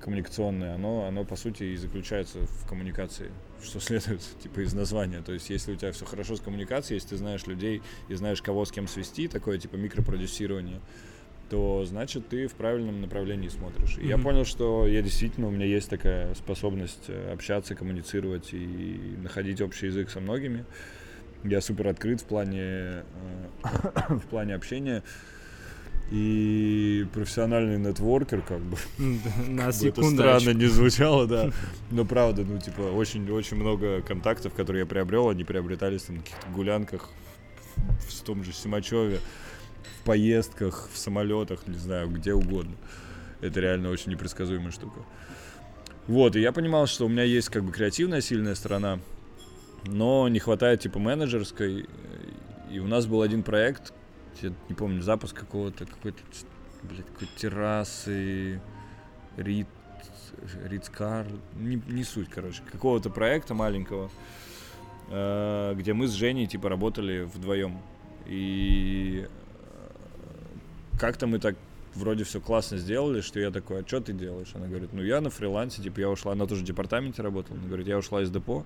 коммуникационное, оно, оно по сути и заключается в коммуникации, что следует типа из названия. То есть если у тебя все хорошо с коммуникацией, если ты знаешь людей и знаешь, кого с кем свести, такое типа микропродюсирование, то значит ты в правильном направлении смотришь. И mm-hmm. я понял, что я действительно, у меня есть такая способность общаться, коммуницировать и находить общий язык со многими. Я супер открыт в плане, в плане общения и профессиональный нетворкер, как бы, на секундочку, как бы это странно не звучало, да, но правда, ну, типа, очень-очень много контактов, которые я приобрел, они приобретались там на каких-то гулянках в, в том же Симачёве, в поездках, в самолетах, не знаю, где угодно. Это реально очень непредсказуемая штука. Вот, и я понимал, что у меня есть как бы креативная сильная сторона, но не хватает типа менеджерской. И у нас был один проект, я не помню, запуск какого-то, какой-то, блядь, какой-то террасы, Рид, Ридскар, не, не суть, короче, какого-то проекта маленького, где мы с Женей типа работали вдвоем. И как-то мы так вроде все классно сделали, что я такой, а что ты делаешь? Она говорит, ну я на фрилансе, типа я ушла, она тоже в департаменте работала, она говорит, я ушла из депо,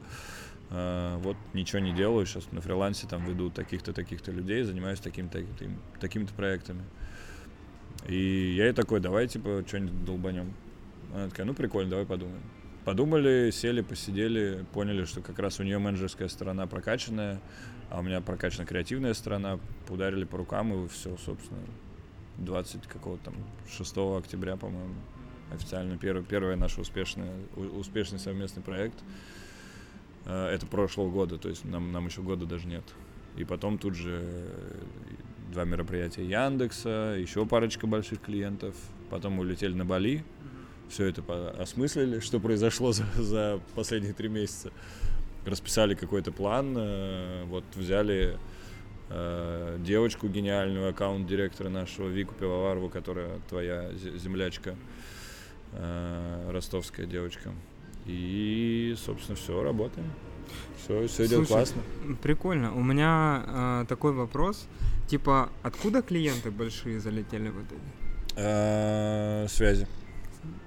вот ничего не делаю, сейчас на фрилансе там веду таких-то, таких-то людей, занимаюсь таким-то, такими-то проектами. И я ей такой, давай, типа, что-нибудь долбанем. Она такая, ну прикольно, давай подумаем. Подумали, сели, посидели, поняли, что как раз у нее менеджерская сторона прокачанная, а у меня прокачана креативная сторона, ударили по рукам и все, собственно, двадцать какого-то там шестого октября, по-моему, официально первый, первый наш успешный, успешный совместный проект. Это прошлого года, то есть нам, нам еще года даже нет. И потом тут же два мероприятия Яндекса, еще парочка больших клиентов. Потом улетели на Бали, все это осмыслили, что произошло за, за последние три месяца. Расписали какой-то план, вот взяли э, девочку гениальную, аккаунт-директора нашего, Вику Пивоварову, которая твоя землячка, э, ростовская девочка. И, собственно, все, работаем. Все, все идет классно. Прикольно. У меня э, такой вопрос. Типа, откуда клиенты большие залетели в итоге? Связи.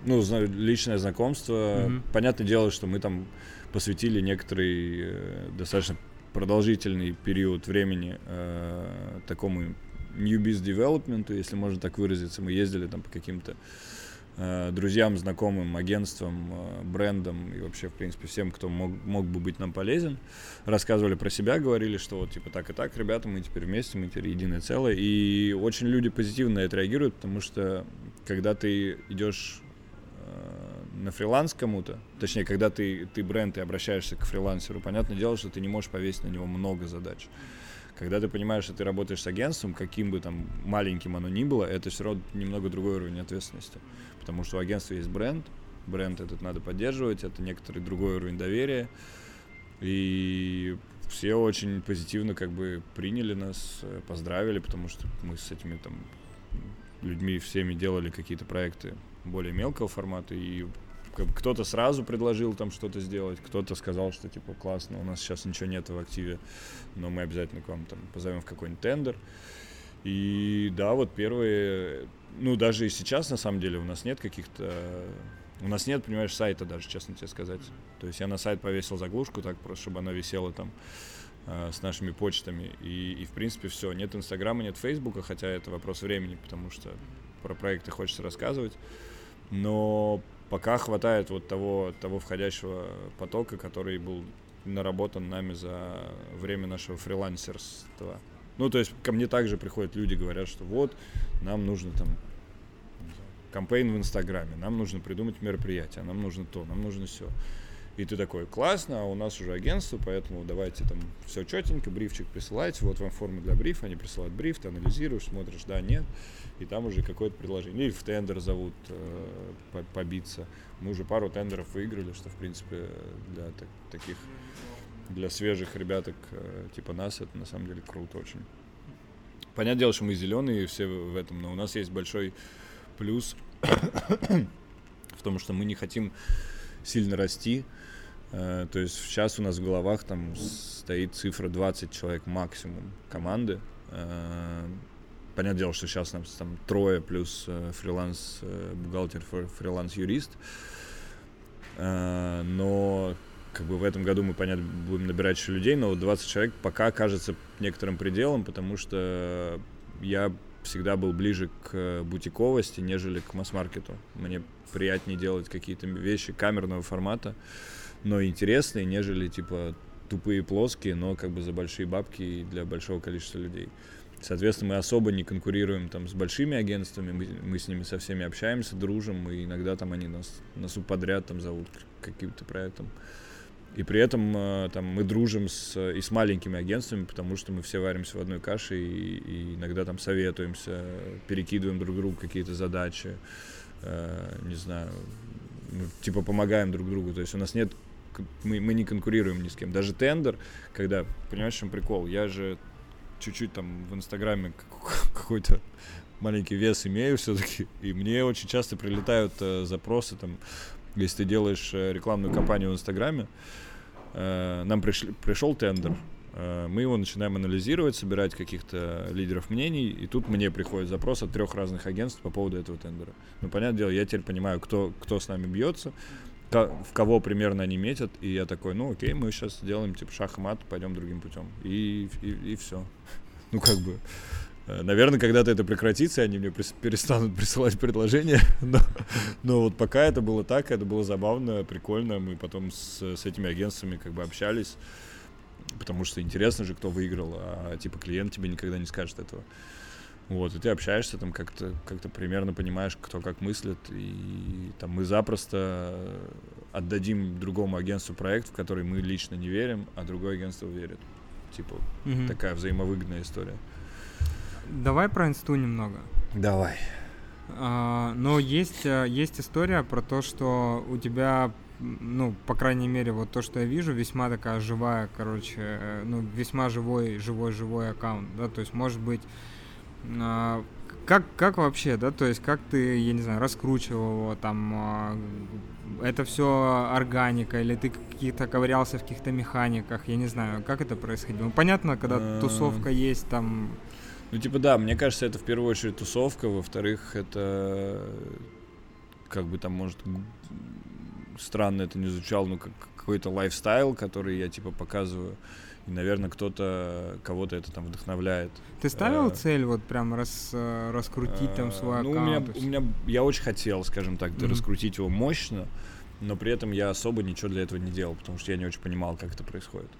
Ну, личное знакомство. Понятное дело, что мы там посвятили некоторый достаточно продолжительный период времени такому нью-биз-девелопменту, если можно так выразиться. Мы ездили там по каким-то друзьям, знакомым, агентствам, брендам и вообще, в принципе, всем, кто мог, мог бы быть нам полезен. Рассказывали про себя, говорили, что вот типа так и так, ребята, мы теперь вместе, мы теперь единое целое. И очень люди позитивно на это реагируют, потому что когда ты идешь на фриланс кому-то, точнее, когда ты, ты бренд и обращаешься к фрилансеру, понятное дело, что ты не можешь повесить на него много задач. Когда ты понимаешь, что ты работаешь с агентством, каким бы там маленьким оно ни было, это все равно немного другой уровень ответственности. Потому что у агентства есть бренд, бренд этот надо поддерживать, это некоторый другой уровень доверия. И все очень позитивно как бы приняли нас, поздравили, потому что мы с этими там людьми всеми делали какие-то проекты более мелкого формата. И как бы кто-то сразу предложил там что-то сделать, кто-то сказал, что типа классно, у нас сейчас ничего нет в активе, но мы обязательно к вам там позовем в какой-нибудь тендер. И да, вот первые, ну даже и сейчас на самом деле у нас нет каких-то, у нас нет, понимаешь, сайта даже, честно тебе сказать. То есть я на сайт повесил заглушку так просто, чтобы она висела там э, с нашими почтами. И, и в принципе все, нет Инстаграма, нет Фейсбука, хотя это вопрос времени, потому что про проекты хочется рассказывать, но пока хватает вот того, того входящего потока, который был наработан нами за время нашего фрилансерства. Ну, то есть ко мне также приходят люди, говорят, что вот, нам нужно там кампейн в Инстаграме, нам нужно придумать мероприятие, нам нужно то, нам нужно все. И ты такой, классно, а у нас уже агентство, поэтому давайте там все четенько, брифчик присылайте, вот вам форма для брифа, они присылают бриф, ты анализируешь, смотришь, да, нет, и там уже какое-то предложение. Или в тендер зовут э, побиться. Мы уже пару тендеров выиграли, что, в принципе, для так, таких, для свежих ребяток э, типа нас это на самом деле круто очень. Понятное дело, что мы зеленые все в этом, но у нас есть большой плюс в том, что мы не хотим сильно расти, то есть сейчас у нас в головах там стоит цифра двадцать человек максимум команды. Понятное дело, что сейчас нам там трое плюс фриланс-бухгалтер, фриланс-юрист, но как бы в этом году мы, понятно, будем набирать еще людей, но двадцать человек пока кажется некоторым пределом, потому что я всегда был ближе к бутиковости, нежели к масс-маркету. Мне приятнее делать какие-то вещи камерного формата, но интересные, нежели типа тупые, плоские, но как бы за большие бабки и для большого количества людей. Соответственно, мы особо не конкурируем там с большими агентствами, мы, мы с ними со всеми общаемся, дружим, и иногда там они нас, нас подряд там зовут к каким-то проектам. И при этом там, мы дружим с, и с маленькими агентствами, потому что мы все варимся в одной каше и, и иногда там советуемся, перекидываем друг другу какие-то задачи, э, не знаю, ну, типа помогаем друг другу. То есть у нас нет, мы, мы не конкурируем ни с кем. Даже тендер, когда, понимаешь, в чем прикол? Я же чуть-чуть там в Инстаграме какой-то маленький вес имею все-таки, и мне очень часто прилетают э, запросы там. Если ты делаешь рекламную кампанию в Инстаграме, э, нам пришли, пришел тендер, э, мы его начинаем анализировать, собирать каких-то лидеров мнений, и тут мне приходит запрос от трех разных агентств по поводу этого тендера. Ну, понятное дело, я теперь понимаю, кто, кто с нами бьется, ко, в кого примерно они метят, и я такой, ну, окей, мы сейчас делаем типа шах-мат, пойдем другим путем, и, и, и все. Ну, как бы... Наверное, когда-то это прекратится, они мне перестанут присылать предложения, но, но вот пока это было так, это было забавно, прикольно, мы потом с, с этими агентствами как бы общались, потому что интересно же, кто выиграл, а типа клиент тебе никогда не скажет этого. Вот, и ты общаешься, там как-то, как-то примерно понимаешь, кто как мыслит, и там мы запросто отдадим другому агентству проект, в который мы лично не верим, а другое агентство верит. Типа mm-hmm. такая взаимовыгодная история. Давай про инсту немного. Давай. А, но есть, есть история про то, что у тебя, ну, по крайней мере, вот то, что я вижу, весьма такая живая, короче, ну, весьма живой, живой, живой аккаунт, да, то есть, может быть, а, как, как вообще, да, то есть, как ты, я не знаю, раскручивал его, там, а, это все органика, или ты какие-то ковырялся в каких-то механиках, я не знаю, как это происходило. Понятно, когда тусовка есть, там... Ну, типа, да, мне кажется, это в первую очередь тусовка, во-вторых, это, как бы там, может, странно это не звучало, но какой-то лайфстайл, который я, типа, показываю, и, наверное, кто-то, кого-то это там вдохновляет. Ты ставил а, цель вот прям рас, раскрутить а, там свой ну, аккаунт? Ну, у меня, у меня, я очень хотел, скажем так, mm-hmm. раскрутить его мощно, но при этом я особо ничего для этого не делал, потому что я не очень понимал, как это происходит.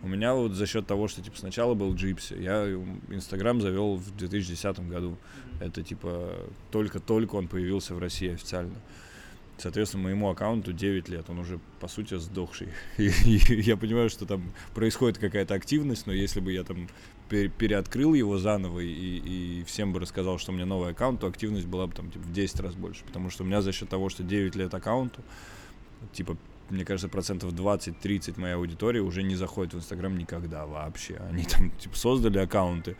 У меня вот за счет того, что типа сначала был Джипси, я Инстаграм завел в две тысячи десятом году. Это типа только-только он появился в России официально. Соответственно, моему аккаунту девять лет, он уже по сути сдохший. И, и я понимаю, что там происходит какая-то активность, но если бы я там пере- переоткрыл его заново и, и всем бы рассказал, что у меня новый аккаунт, то активность была бы там типа в десять раз больше. Потому что у меня за счет того, что девять лет аккаунту, типа, мне кажется, процентов двадцать-тридцать моей аудитории уже не заходит в Инстаграм никогда вообще. Они там, типа, создали аккаунты,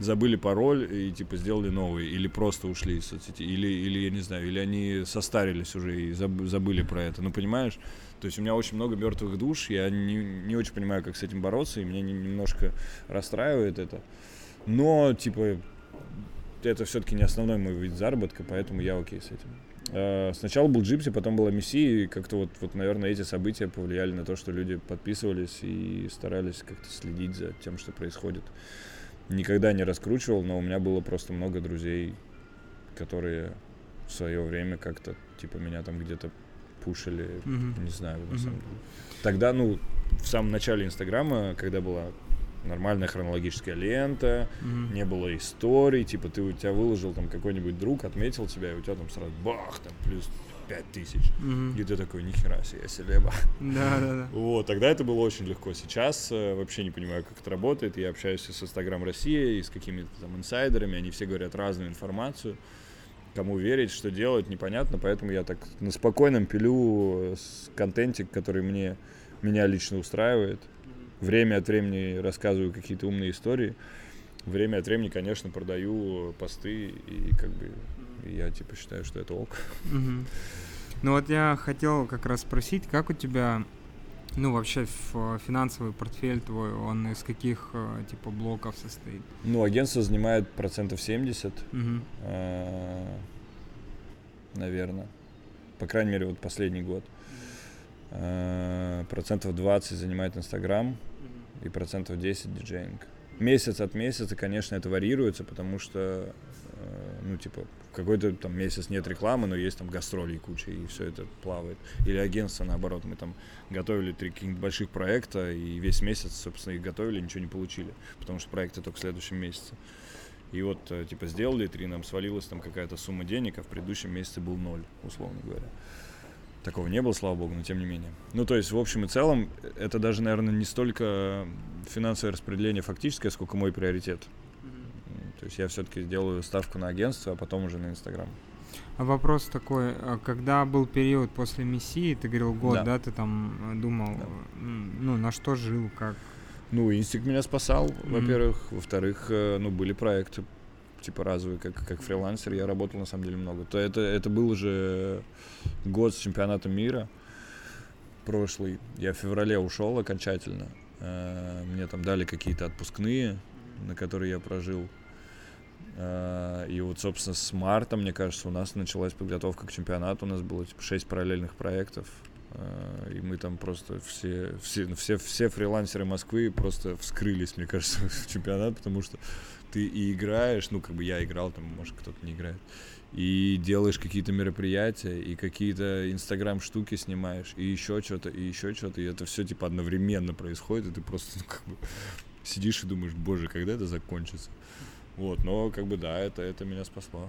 забыли пароль и, типа, сделали новый. Или просто ушли из соцсети. Или, или я не знаю, или они состарились уже и забыли про это. Ну, понимаешь? То есть у меня очень много мертвых душ. Я не, не очень понимаю, как с этим бороться. И меня немножко расстраивает это. Но, типа, это все-таки не основной мой вид заработка, поэтому я окей с этим. Сначала был Джипси, потом была Missia, и как-то вот, вот, наверное, эти события повлияли на то, что люди подписывались и старались как-то следить за тем, что происходит. Никогда не раскручивал, но у меня было просто много друзей, которые в свое время как-то, типа, меня там где-то пушили, mm-hmm. не знаю, на mm-hmm. самом деле. Тогда, ну, в самом начале Инстаграма, когда была нормальная хронологическая лента, mm-hmm. не было историй, типа ты у тебя выложил там какой-нибудь друг, отметил тебя, и у тебя там сразу бах, там плюс пять тысяч. Mm-hmm. И ты такой, нихера себе, я селеба. Да, да, да. Вот, тогда это было очень легко. Сейчас э, вообще не понимаю, как это работает. Я общаюсь с Инстаграм России и с какими-то там инсайдерами, они все говорят разную информацию. Кому верить, что делать, непонятно, поэтому я так на спокойном пилю контентик, который мне, меня лично устраивает. Время от времени рассказываю какие-то умные истории. Время от времени, конечно, продаю посты, и как бы я типа считаю, что это ок. Угу. Ну вот я хотел как раз спросить, как у тебя, ну вообще финансовый портфель твой, он из каких типа блоков состоит? Ну агентство занимает процентов семьдесят, наверное, по крайней мере вот последний год. Процентов двадцать занимает Инстаграм и процентов десять диджеинг. Месяц от месяца, конечно, это варьируется, потому что, ну, типа, какой-то там месяц нет рекламы, но есть там гастроли куча, и все это плавает. Или агентство, наоборот, мы там готовили три каких-нибудь больших проекта, и весь месяц, собственно, их готовили, ничего не получили, потому что проекты только в следующем месяце. И вот, типа, сделали три, нам свалилась там какая-то сумма денег, а в предыдущем месяце был ноль, условно говоря. Такого не было, слава богу, но тем не менее. Ну, то есть, в общем и целом, это даже, наверное, не столько финансовое распределение фактическое, сколько мой приоритет. Mm-hmm. То есть, я все-таки делаю ставку на агентство, а потом уже на Инстаграм. А вопрос такой, когда был период после Missia, ты говорил год, да, да ты там думал, да. ну, на что жил, как? Ну, Инстинкт меня спасал, mm-hmm. во-первых. Во-вторых, ну, были проекты, типа разовый, как, как фрилансер, я работал на самом деле много. То это, это был уже год с чемпионатом мира прошлый. Я в феврале ушел окончательно. Мне там дали какие-то отпускные, на которые я прожил. И вот, собственно, с марта, мне кажется, у нас началась подготовка к чемпионату. У нас было типа шесть параллельных проектов. И мы там просто все, все, все, все фрилансеры Москвы просто вскрылись, мне кажется, в чемпионат, потому что ты и играешь, ну, как бы я играл, там, может, кто-то не играет, и делаешь какие-то мероприятия, и какие-то инстаграм-штуки снимаешь, и еще что-то, и еще что-то, и это все, типа, одновременно происходит, и ты просто, ну, как бы сидишь и думаешь, боже, когда это закончится? Вот, но, как бы, да, это, это меня спасло.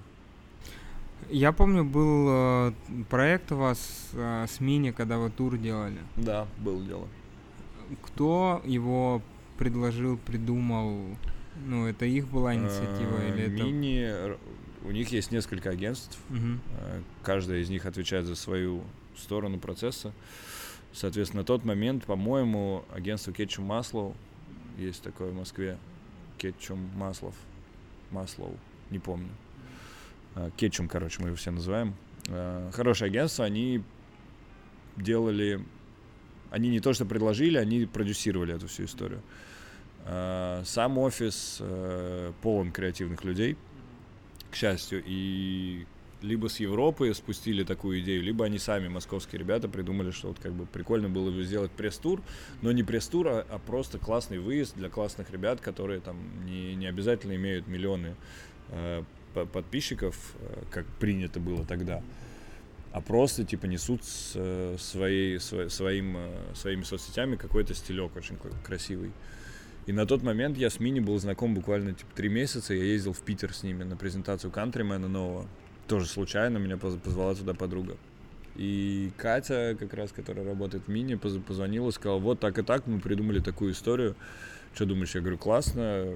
Я помню, был проект у вас с Mini, когда вы тур делали. Да, было дело. Кто его предложил, придумал? Ну, это их была инициатива или это... Mini, у них есть несколько агентств. Uh-huh. Каждая из них отвечает за свою сторону процесса. Соответственно, на тот момент, по-моему, агентство Кетчум Маслов, есть такое в Москве, Кетчум Маслов, Маслов, не помню. Кетчум, короче, мы его все называем. Хорошее агентство, они делали... Они не то что предложили, они продюсировали эту всю историю. Сам офис полон креативных людей, к счастью. И либо с Европы спустили такую идею, либо они сами, московские ребята, придумали, что вот как бы прикольно было бы сделать пресс-тур, но не пресс-тур, а просто классный выезд для классных ребят, которые там не, не обязательно имеют миллионы подписчиков, как принято было тогда, а просто типа несут с своей, своей, своим, своими соцсетями какой-то стилек очень красивый. И на тот момент я с Mini был знаком буквально типа три месяца, я ездил в Питер с ними на презентацию Countryman'а нового, тоже случайно, меня позвала туда подруга. И Катя, как раз, которая работает в Mini, позвонила, сказала, вот так и так, мы придумали такую историю, что думаешь? Я говорю, классно,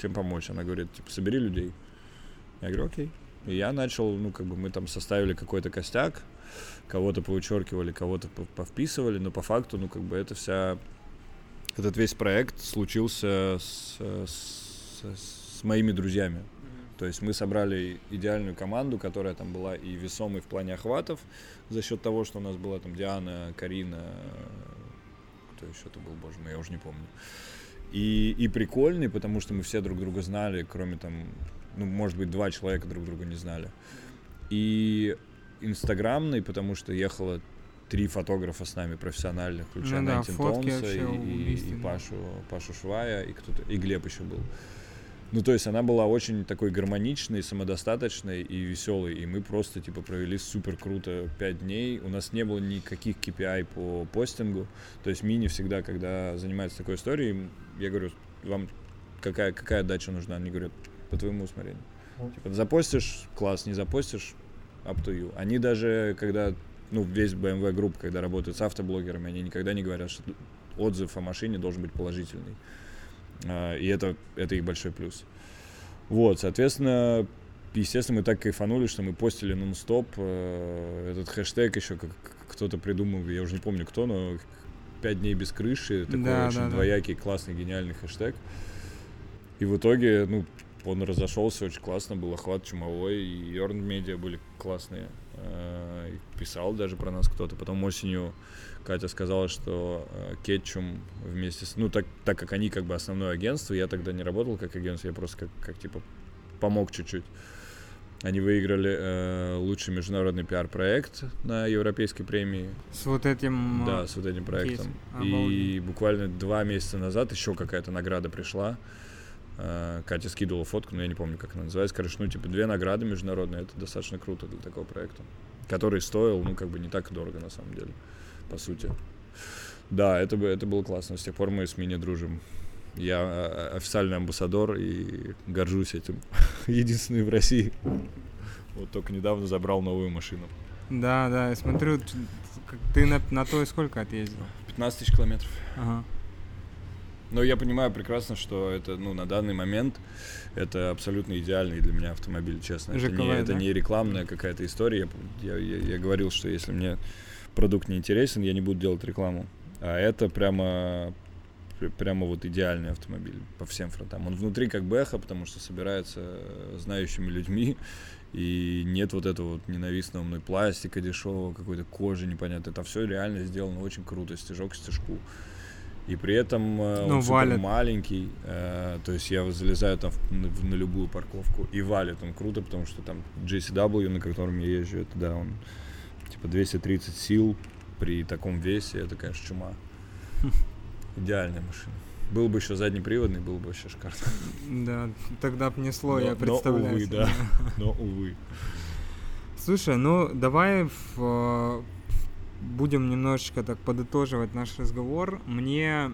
чем помочь? Она говорит, типа, собери людей. Я говорю, окей. И я начал, ну, как бы мы там составили какой-то костяк, кого-то повычеркивали, кого-то повписывали, но по факту, ну, как бы это вся, этот весь проект случился с, с, с моими друзьями. Mm-hmm. То есть мы собрали идеальную команду, которая там была и весомой в плане охватов, за счет того, что у нас была там Диана, Карина, кто еще-то был, боже мой, я уже не помню. И, и прикольный, потому что мы все друг друга знали, кроме там... Ну, может быть, два человека друг друга не знали. И инстаграмный, потому что ехало три фотографа с нами профессиональных, включая ну, да, Найтин Томса и, и, и Пашу, Пашу Швая, и кто-то, и Глеб еще был. Ну, то есть она была очень такой гармоничной, самодостаточной и веселой. И мы просто, типа, провели супер круто пять дней. У нас не было никаких кей пи ай по постингу. То есть Mini всегда, когда занимается такой историей, я говорю, вам какая, какая дача нужна? Они говорят, по твоему усмотрению. Mm. Типа, запостишь, класс, не запостишь, up to you. Они даже, когда, ну, весь би эм дабл ю групп, когда работают с автоблогерами, они никогда не говорят, что отзыв о машине должен быть положительный. И это, это их большой плюс. Вот, соответственно, естественно, мы так кайфанули, что мы постили нон-стоп. Этот хэштег еще как кто-то придумал, я уже не помню кто, но «пять дней без крыши». Такой да, очень да, двоякий, да. классный, гениальный хэштег. И в итоге, ну, он разошелся, очень классно был охват чумовой, и earned-медиа были классные. Писал даже про нас кто-то. Потом осенью Катя сказала, что Кетчум вместе с... Ну, так, так как они как бы основное агентство, я тогда не работал как агентство, я просто как, как типа помог чуть-чуть. Они выиграли э, лучший международный пиар-проект на европейской премии. С вот этим... Да, с вот этим проектом. И буквально два месяца назад еще какая-то награда пришла. Катя скидывала фотку, но я не помню, как она называется. Короче, ну, типа, две награды международные. Это достаточно круто для такого проекта, который стоил, ну, как бы не так дорого, на самом деле, по сути. Да, это, это было классно. С тех пор мы с Mini дружим. Я официальный амбассадор и горжусь этим. Единственный в России. Вот только недавно забрал новую машину. Да, да, я смотрю, ты на, на то и сколько отъездил? пятнадцать тысяч километров. Ага. Но я понимаю прекрасно, что это, ну, на данный момент это абсолютно идеальный для меня автомобиль, честно. ЖКВ, это, не, да? это не рекламная какая-то история. Я, я, я говорил, что если мне продукт не интересен, я не буду делать рекламу. А это прямо, прямо вот идеальный автомобиль по всем фронтам. Он внутри как бэха, потому что собирается знающими людьми. И нет вот этого вот ненавистного мной пластика дешевого, какой-то кожи непонятной. Это все реально сделано очень круто, стежок к стежку. И при этом ну, он супер маленький, э, то есть я залезаю там в, в, на любую парковку, и валит он круто, потому что там джей си дабл ю, на котором я езжу, это, да, он типа двести тридцать сил при таком весе, это, конечно, чума. Идеальная машина. Был бы еще заднеприводный, был бы вообще шикарно. Да, тогда бы несло, я представляю. Но, увы, да, но, увы. Слушай, ну, давай в... будем немножечко так подытоживать наш разговор. Мне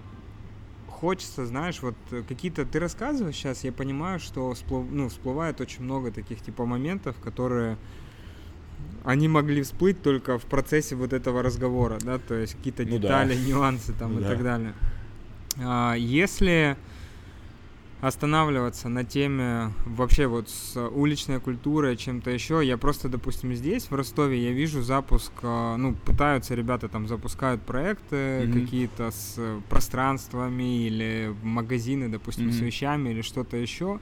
хочется, знаешь, вот какие-то... Ты рассказываешь сейчас, я понимаю, что всплыв, ну, всплывает очень много таких типа моментов, которые... Они могли всплыть только в процессе вот этого разговора, да? То есть какие-то ну детали, да. нюансы там ну и да. так далее. А, если останавливаться на теме вообще вот с уличной культурой, чем-то еще. Я просто, допустим, здесь, в Ростове, я вижу запуск, ну, пытаются ребята там, запускают проекты mm-hmm. какие-то с пространствами или магазины, допустим, mm-hmm. с вещами или что-то еще.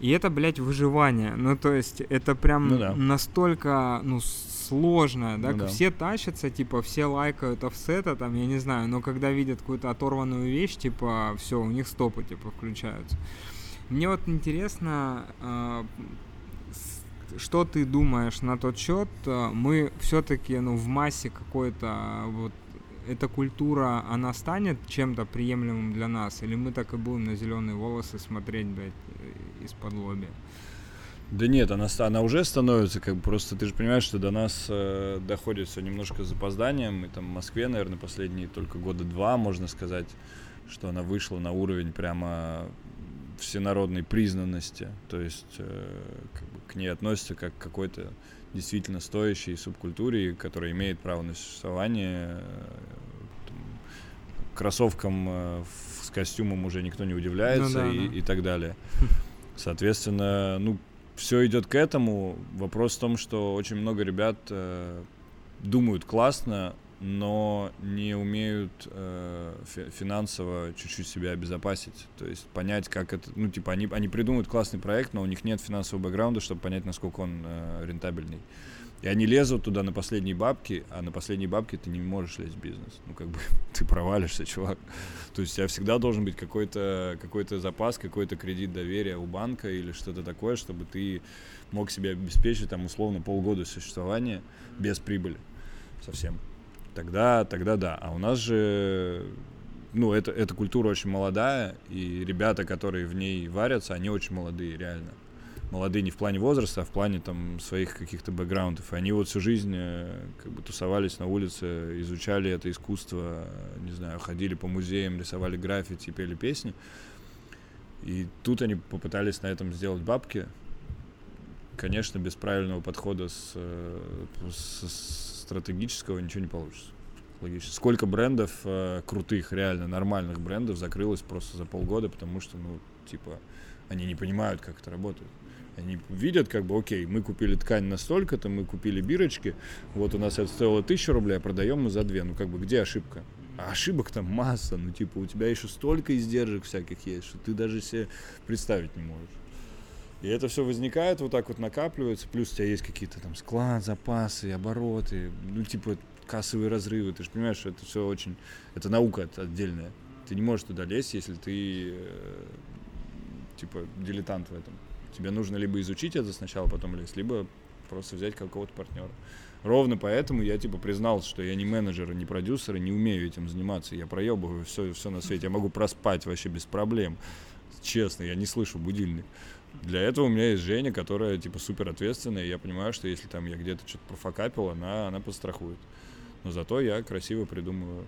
И это, блядь, выживание. Ну, то есть, это прям ну, да. настолько, ну, сложно, да? Ну, да, все тащатся, типа, все лайкают офсета, там, я не знаю, но когда видят какую-то оторванную вещь, типа, все, у них стопы, типа, включаются. Мне вот интересно, что ты думаешь на тот счет? Мы все-таки, ну, в массе какой-то, вот, эта культура, она станет чем-то приемлемым для нас? Или мы так и будем на зеленые волосы смотреть, блядь, из-под лобби? Да нет, она, она уже становится, как бы просто ты же понимаешь, что до нас э, доходит все немножко с запозданием. Мы там в Москве, наверное, последние только года два, можно сказать, что она вышла на уровень прямо всенародной признанности. То есть э, как бы к ней относятся как к какой-то действительно стоящей субкультуре, которая имеет право на существование. Там, кроссовкам э, с костюмом уже никто не удивляется, ну, да, и, да. и так далее. Соответственно, ну, все идет к этому. Вопрос в том, что очень много ребят э, думают классно, но не умеют э, фи- финансово чуть-чуть себя обезопасить. То есть понять, как это... Ну, типа, они, они придумают классный проект, но у них нет финансового бэкграунда, чтобы понять, насколько он э, рентабельный. И они лезут туда на последние бабки, а на последние бабки ты не можешь лезть в бизнес. Ну, как бы, ты провалишься, чувак. То есть у тебя всегда должен быть какой-то, какой-то запас, какой-то кредит доверия у банка или что-то такое, чтобы ты мог себе обеспечить, там, условно, полгода существования без прибыли совсем. Тогда, тогда да. А у нас же ну, это, эта культура очень молодая, и ребята, которые в ней варятся, они очень молодые, реально. Молодые не в плане возраста, а в плане там своих каких-то бэкграундов. И они вот всю жизнь как бы тусовались на улице, изучали это искусство, не знаю, ходили по музеям, рисовали граффити, пели песни. И тут они попытались на этом сделать бабки. Конечно, без правильного подхода с, с стратегического ничего не получится. Логично. Сколько брендов э, крутых, реально нормальных брендов закрылось просто за полгода, потому что, ну, типа, они не понимают, как это работает. Они видят, как бы, окей, мы купили ткань на столько-то, мы купили бирочки, вот у нас это стоило тысячу рублей, а продаем мы за две. Ну, как бы, где ошибка? А ошибок там масса, ну, типа, у тебя еще столько издержек всяких есть, что ты даже себе представить не можешь. И это все возникает, вот так вот накапливается, плюс у тебя есть какие-то там склад, запасы, обороты, ну, типа, кассовые разрывы, ты же понимаешь, что это все очень... Это наука отдельная. Ты не можешь туда лезть, если ты, э, типа, дилетант в этом. Тебе нужно либо изучить это сначала, потом лезть, либо просто взять какого-то партнера. Ровно поэтому я, типа, признался, что я не менеджер, не продюсер, не умею этим заниматься. Я проебываю все, все на свете. Я могу проспать вообще без проблем. Честно, я не слышу будильник. Для этого у меня есть Женя, которая, типа, супер ответственная. И я понимаю, что если там я где-то что-то профакапил, она, она подстрахует. Но зато я красиво придумываю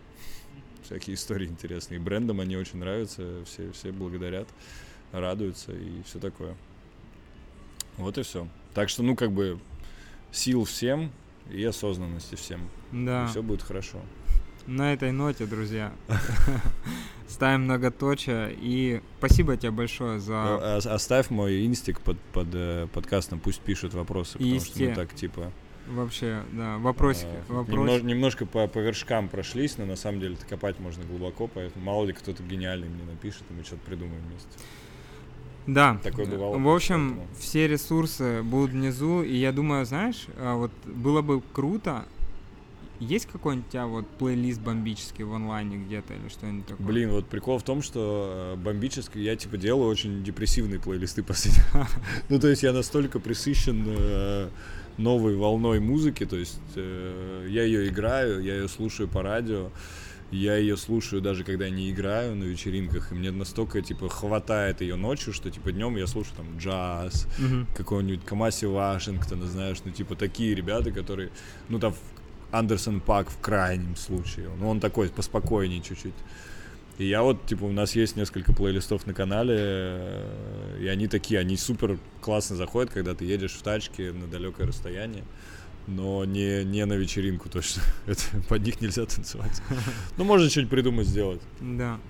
всякие истории интересные. И брендам они очень нравятся, все, все благодарят, радуются и все такое. Вот и все. Так что, ну, как бы, сил всем и осознанности всем. Да. И все будет хорошо. На этой ноте, друзья, ставим многоточие. И спасибо тебе большое за... Оставь мой инстик под, под подкастом, пусть пишут вопросы, потому что мы так, типа... Вообще, да, вопросики. А, вопрос. немнож, немножко по, по вершкам прошлись, но на самом деле копать можно глубоко, поэтому мало ли кто-то гениальный мне напишет, и мы что-то придумаем вместе. Да. Такое бывало. В общем, поэтому все ресурсы будут внизу, и я думаю, знаешь, вот было бы круто. Есть какой-нибудь у тебя вот плейлист бомбический в онлайне где-то или что-нибудь такое? Блин, вот прикол в том, что бомбический, я типа делаю очень депрессивные плейлисты последние. Ну, то есть я настолько присыщен новой волной музыки, то есть я ее играю, я ее слушаю по радио, я ее слушаю даже когда не играю на вечеринках, и мне настолько, типа, хватает ее ночью, что, типа, днем я слушаю, там, джаз, какого-нибудь Камаси Вашингтона, знаешь, ну, типа, такие ребята, которые, ну, там, Андерсон Пак в крайнем случае. Ну, он такой поспокойнее чуть-чуть. И я вот, типа, у нас есть несколько плейлистов на канале, и они такие, они супер классно заходят, когда ты едешь в тачке на далекое расстояние, но не, не на вечеринку точно. Это, под них нельзя танцевать. Ну, можно что-нибудь придумать, сделать. Да.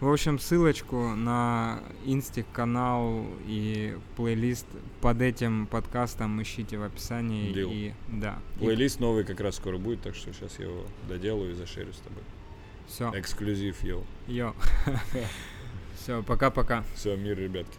В общем, ссылочку на инстик-канал и плейлист под этим подкастом ищите в описании. Дел. И да. Плейлист и... новый как раз скоро будет, так что сейчас я его доделаю и зашерю с тобой. Все. Эксклюзив, йо. Йо. Все, пока-пока. Все, мир, ребятки.